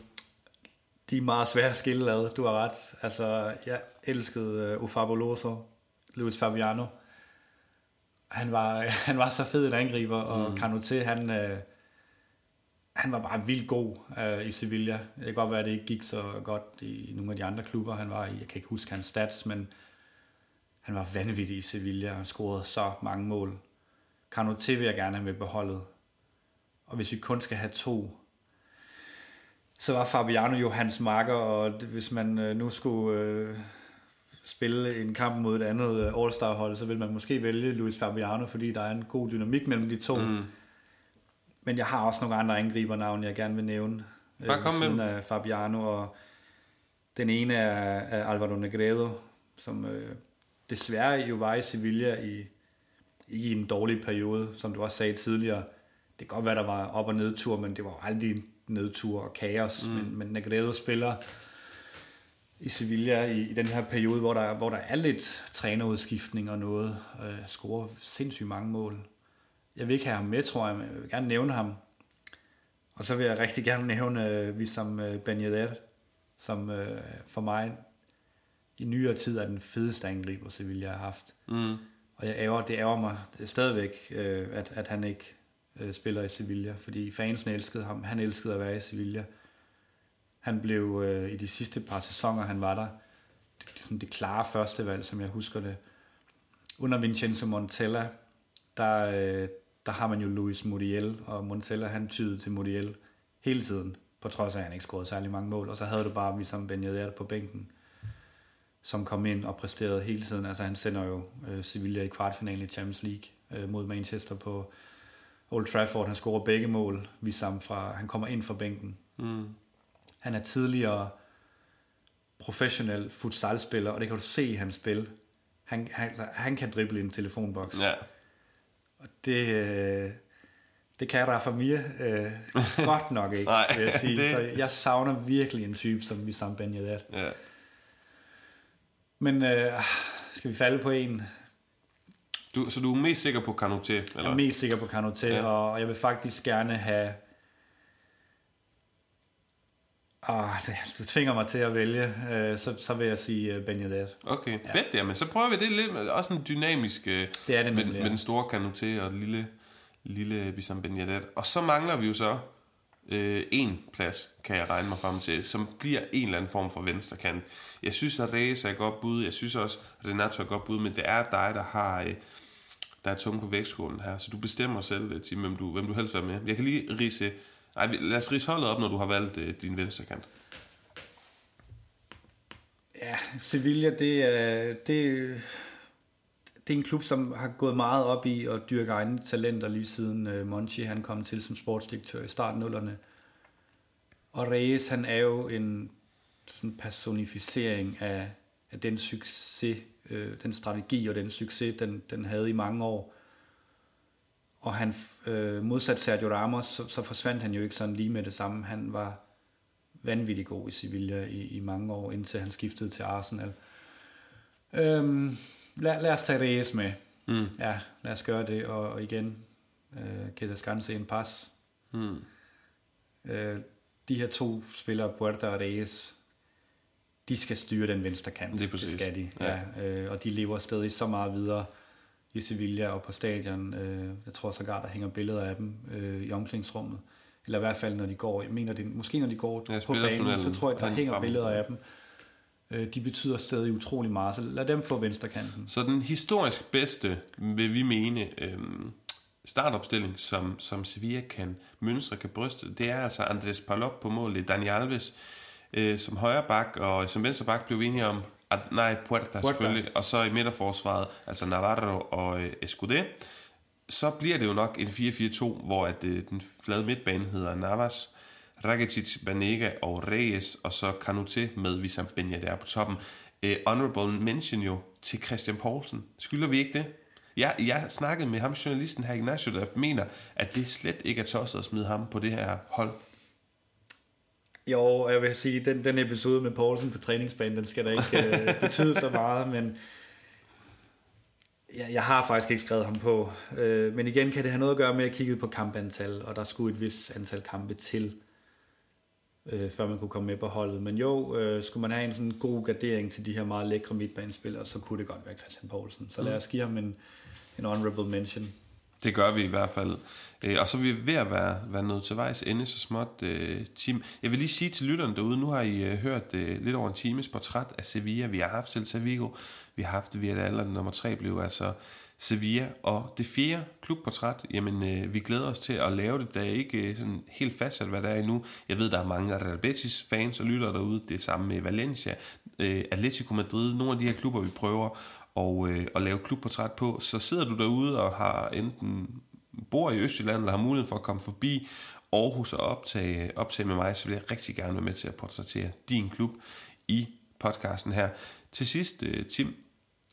De er meget svære at skille ad, du har ret. Altså, jeg elskede Fabuloso, Luis Fabiano. Han var så fed en angriber, og Kanouté, han var bare vildt god i Sevilla. Det kan godt være, at det ikke gik så godt i nogle af de andre klubber, han var i. Jeg kan ikke huske hans stats, men han var vanvittig i Sevilla, og han scorede så mange mål. Kanouté vil jeg gerne have med på holdet. Og hvis vi kun skal have to, så var Fabiano jo hans makker, og hvis man nu skulle spille en kamp mod et andet All-Star-hold, så ville man måske vælge Luis Fabiano, fordi der er en god dynamik mellem de to. Men jeg har også nogle andre angribernavne, jeg gerne vil nævne. Bare kom med af Fabiano, og den ene er Alvaro Negredo, som desværre jo var i Sevilla i en dårlig periode, som du også sagde tidligere. Det kan godt være, der var op- og nedtur, men det var aldrig nedtur og kaos, men Negredo spiller i Sevilla i den her periode, hvor der er lidt trænerudskiftning og noget, scorer sindssygt mange mål. Jeg vil ikke have ham med, tror jeg, men jeg vil gerne nævne ham. Og så vil jeg rigtig gerne nævne Wissam Ben Yedder, som for mig i nyere tid er den fedeste angriber Sevilla har haft. Og det ærger mig stadigvæk, at han ikke spiller i Sevilla, fordi fansen elskede ham. Han elskede at være i Sevilla. Han blev i de sidste par sæsoner, han var der, sådan det klare førstevalg, som jeg husker det. Under Vincenzo Montella, der har man jo Luis Muriel, og Montella han tydede til Muriel hele tiden, på trods af, at han ikke scorede særlig mange mål. Og så havde du bare ligesom Ben Yedder på bænken, som kom ind og præsterede hele tiden. Altså han sender jo Sevilla i kvartfinalen i Champions League mod Manchester på Old Trafford. Han scorer begge mål, han kommer ind fra bænken. Mm. Han er tidligere professionel futsalspiller, og det kan du se i hans spil. Han kan drible i en telefonboks. Ja. Og det kan der for mig godt nok ikke, nej, vil jeg sige. Det... Så jeg savner virkelig en type som Wissam Ben Yedder. Ja. Men skal vi falde på en? Så du er mest sikker på Kanouté? Eller? Jeg er mest sikker på Kanouté, ja. Og jeg vil faktisk gerne have... du tvinger mig til at vælge, så vil jeg sige Ben Yedder. Okay, ja. Fedt, jamen. Så prøver vi det lidt, også en dynamisk, det er det nemlig, med den store Kanouté og den lille Wissam Ben Yedder. Og så mangler vi jo så en plads, kan jeg regne mig frem til, som bliver en eller anden form for venstrekant. Jeg synes, at Reza er godt bud, jeg synes også, at Renato er godt bud, men det er dig, der er tunge på vægtskålen her, så du bestemmer selv til, hvem du helst vil være med. Jeg kan lige ridse... Ej, lad os ridse holdet op, når du har valgt din venstrekant. Ja, Sevilla, det er en klub, som har gået meget op i at dyrke egne talenter lige siden Monchi han kom til som sportsdirektør i starten af 00'erne. Og Reyes, han er jo en sådan personificering af den succes, den strategi og den succes, den havde i mange år. Og han modsat Sergio Ramos, så forsvandt han jo ikke sådan lige med det samme. Han var vanvittig god i Sevilla i mange år, indtil han skiftede til Arsenal. Lad os tage Reyes med. Mm. Ja, lad os gøre det. Og igen, kan der skanse en pas. Mm. De her to spillere, Puerta og Reyes, de skal styre den venstre kant. Det skal de. Ja. Ja. Og de lever stadig så meget videre i Sevilla og på stadion. Jeg tror sågar, der hænger billeder af dem i omklædningsrummet. Eller i hvert fald, når de går. Jeg mener, måske når de går på banen, så tror jeg, der hænger billeder af dem. De betyder stadig utrolig meget, så lad dem få venstrekanten. Så den historisk bedste, vil vi mene, startopstilling, som Sevilla kan mønstre, kan bryste, det er altså Andres Palop på målet, Dani Alves som højre bak, og som venstre bak blev vi enige om, Puerta selvfølgelig, og så i midterforsvaret, altså Navarro og Escudé. Så bliver det jo nok en 4-4-2, hvor at den flade midtbane hedder Navas, Rakitic, Banega og Reyes, og så Kanouté med Wissam Ben Yedder på toppen. Honorable mention jo til Christian Poulsen. Skylder vi ikke det? Jeg snakkede med ham, journalisten her, Ignacio, der mener, at det slet ikke er tosset at smide ham på det her hold. Jo, og jeg vil sige, den episode med Poulsen på træningsbanen, den skal da ikke betyde så meget, men jeg har faktisk ikke skrevet ham på. Men igen, kan det have noget at gøre med, at jeg kiggede på kampantal, og der skulle et vis antal kampe til, før man kunne komme med på holdet. Men jo, skulle man have en sådan god gardering til de her meget lækre midtbanespillere, så kunne det godt være Christian Poulsen. Så lad os give ham en honorable mention. Det gør vi i hvert fald. Og så er vi ved at være nødt til vejs ende så småt, Tim. Jeg vil lige sige til lytterne derude, nu har I hørt lidt over en times portræt af Sevilla. Vi har haft Celta Vigo, vi har haft Villarreal, og nummer 3 blev altså Sevilla. Og det 4. klubportræt, jamen vi glæder os til at lave det, der er ikke sådan helt fastsat, hvad der er endnu. Jeg ved, der er mange Real Betis fans og lyttere derude. Det er samme med Valencia, Atlético Madrid, nogle af de her klubber, vi prøver at lave klubportræt på. Så sidder du derude og har enten bor i Østjylland, eller har mulighed for at komme forbi Aarhus og optage med mig, så vil jeg rigtig gerne være med til at portrættere din klub i podcasten her. Til sidst, Tim,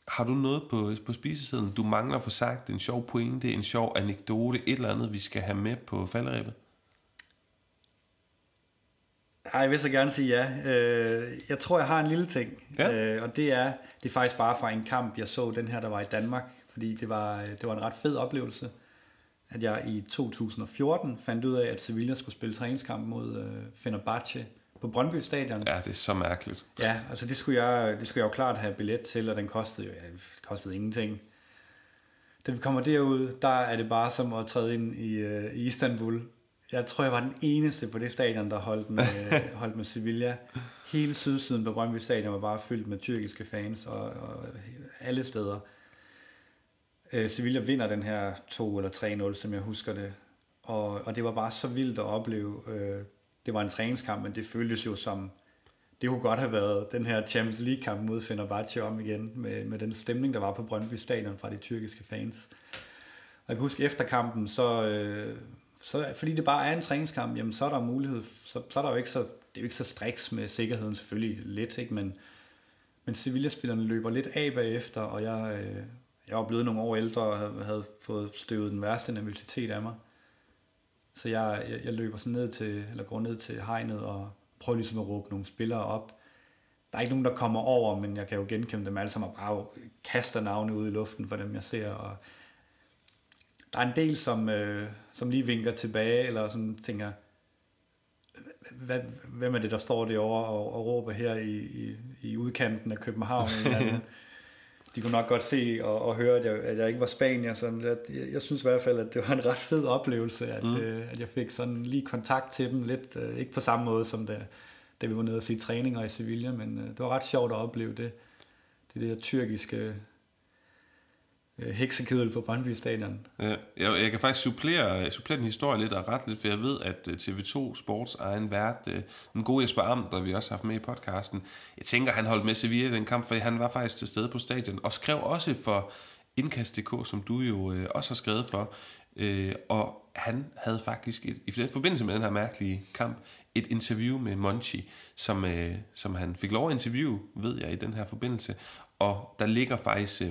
har du noget på spisesiden? Du mangler for sagt en sjov pointe, en sjov anekdote, et eller andet, vi skal have med på falderæbet? Ej, jeg vil så gerne sige ja. Jeg tror, jeg har en lille ting. Ja. Og det er faktisk bare fra en kamp, jeg så den her, der var i Danmark. Fordi det var en ret fed oplevelse, at jeg i 2014 fandt ud af, at Sevilla skulle spille træningskamp mod Fenerbahçe på Brøndby Stadion. Ja, det er så mærkeligt. Ja, altså det skulle jeg jo klart have billet til, og den kostede jo ingenting. Da vi kommer derud, der er det bare som at træde ind i Istanbul. Jeg tror, jeg var den eneste på det stadion, der holdt med Sevilla. Hele sydsiden på Brøndby Stadion var bare fyldt med tyrkiske fans og alle steder. Sevilla vinder den her 2 eller 3-0, som jeg husker det. Og det var bare så vildt at opleve. Det var en træningskamp, men det føltes jo som... Det kunne godt have været den her Champions League-kamp mod Fenerbahçe om igen, med den stemning, der var på Brøndby Stadion fra de tyrkiske fans. Og jeg kan huske, efter kampen, så fordi det bare er en træningskamp, jamen så er der mulighed, så er der jo ikke så, det er jo ikke så striks med sikkerheden selvfølgelig lidt, ikke? Men Sevilla-spillerne løber lidt af bagefter, og jeg var blevet nogle år ældre og havde fået støvet den værste nervøsitet af mig. Så jeg løber sådan går ned til hegnet og prøver ligesom at råbe nogle spillere op. Der er ikke nogen, der kommer over, men jeg kan jo genkende dem alle sammen og bare kaster navne ud i luften for dem, jeg ser. Og der er en del, som lige vinker tilbage, eller sådan tænker, hvem er det, der står derovre og råber her i udkanten af København? De kunne nok godt se og høre, at jeg ikke var spanier. Jeg synes i hvert fald, at det var en ret fed oplevelse, at jeg fik sådan lige kontakt til dem lidt. Ikke på samme måde, som da vi var nede og se træninger i Sevilla, men det var ret sjovt at opleve det. Det der tyrkiske heksekedel på Brøndby Stadion. Jeg kan faktisk supplere den historie lidt og ret lidt, for jeg ved, at TV2 Sports egen vært, den gode Jesper Amt, der vi også har haft med i podcasten, jeg tænker, han holdt med Sevilla i den kamp, fordi han var faktisk til stede på stadion, og skrev også for Indkast.dk, som du jo også har skrevet for, og han havde faktisk, i forbindelse med den her mærkelige kamp, et interview med Monchi, som han fik lov at interviewe, ved jeg, i den her forbindelse, og der ligger faktisk,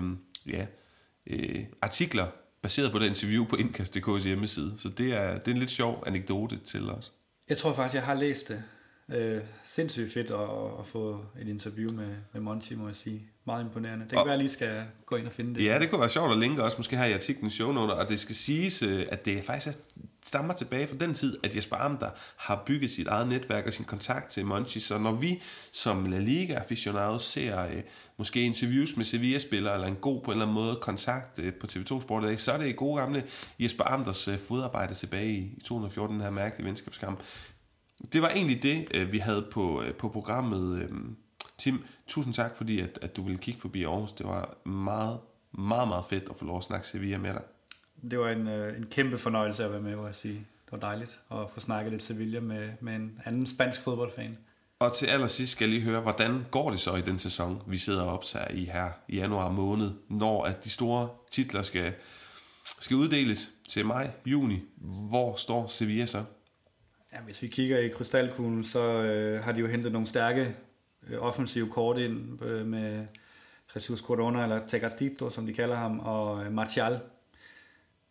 artikler baseret på det interview på Indkast.dk's hjemmeside. Så det er en lidt sjov anekdote til os. Jeg tror faktisk, jeg har læst det. Sindssygt fedt at få et interview med Monchi, må jeg sige. Meget imponerende. Det kan være, jeg lige skal gå ind og finde det. Ja, det kunne være sjovt at linke også måske her i artiklens shownoter. Og det skal siges, at det faktisk stammer tilbage fra den tid, at Jesper Amter har bygget sit eget netværk og sin kontakt til Monchi. Så når vi som La Liga aficionados ser måske interviews med Sevilla-spillere eller en god på en eller anden måde kontakt på TV2 Sport, så er det i gode gamle Jesper Amters fodarbejde tilbage i 2014, den her mærkelige venskabskamp. Det var egentlig det, vi havde på programmet. Tim, tusind tak, fordi at du ville kigge forbi Aarhus. Det var meget, meget, meget fedt at få lov at snakke Sevilla med dig. Det var en kæmpe fornøjelse at være med, må jeg sige. Det var dejligt at få snakket lidt Sevilla med en anden spansk fodboldfan. Og til allersidst skal jeg lige høre, hvordan går det så i den sæson, vi sidder og optager i her i januar måned, når at de store titler skal uddeles til maj, juni. Hvor står Sevilla så? Ja, hvis vi kigger i krystalkuglen, så har de jo hentet nogle stærke offensive kort ind med Jesus Corona, eller Tecatito, som de kalder ham, og Martial.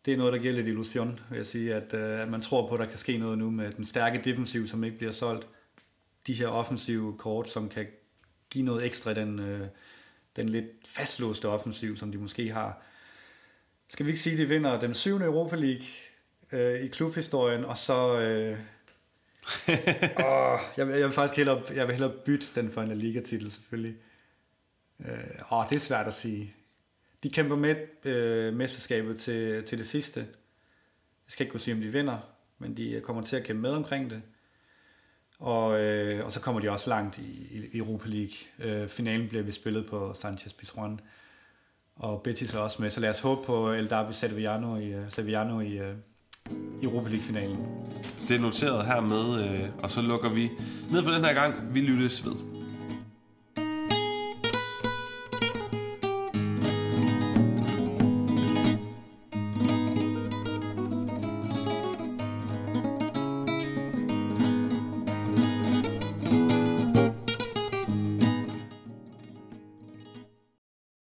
Det er noget, der giver lidt illusion, vil jeg sige, at man tror på, at der kan ske noget nu med den stærke defensiv, som ikke bliver solgt. De her offensive kort, som kan give noget ekstra i den lidt fastlåste offensiv, som de måske har. Skal vi ikke sige, at de vinder den 7. Europa League i klubhistorien, og så... jeg vil hellere bytte den for en La Liga-titel selvfølgelig. Det er svært at sige. De kæmper med mesterskabet til det sidste. Jeg skal ikke kunne sige, om de vinder, men de kommer til at kæmpe med omkring det. Og så kommer de også langt i Europa League. Finalen bliver vi spillet på Sánchez-Pizjuán. Og Betis er også med, så lad os håbe på El Derby Sevillano i Europa League-finalen. Det er noteret hermed, og så lukker vi ned for den her gang. Vi lyttes ved.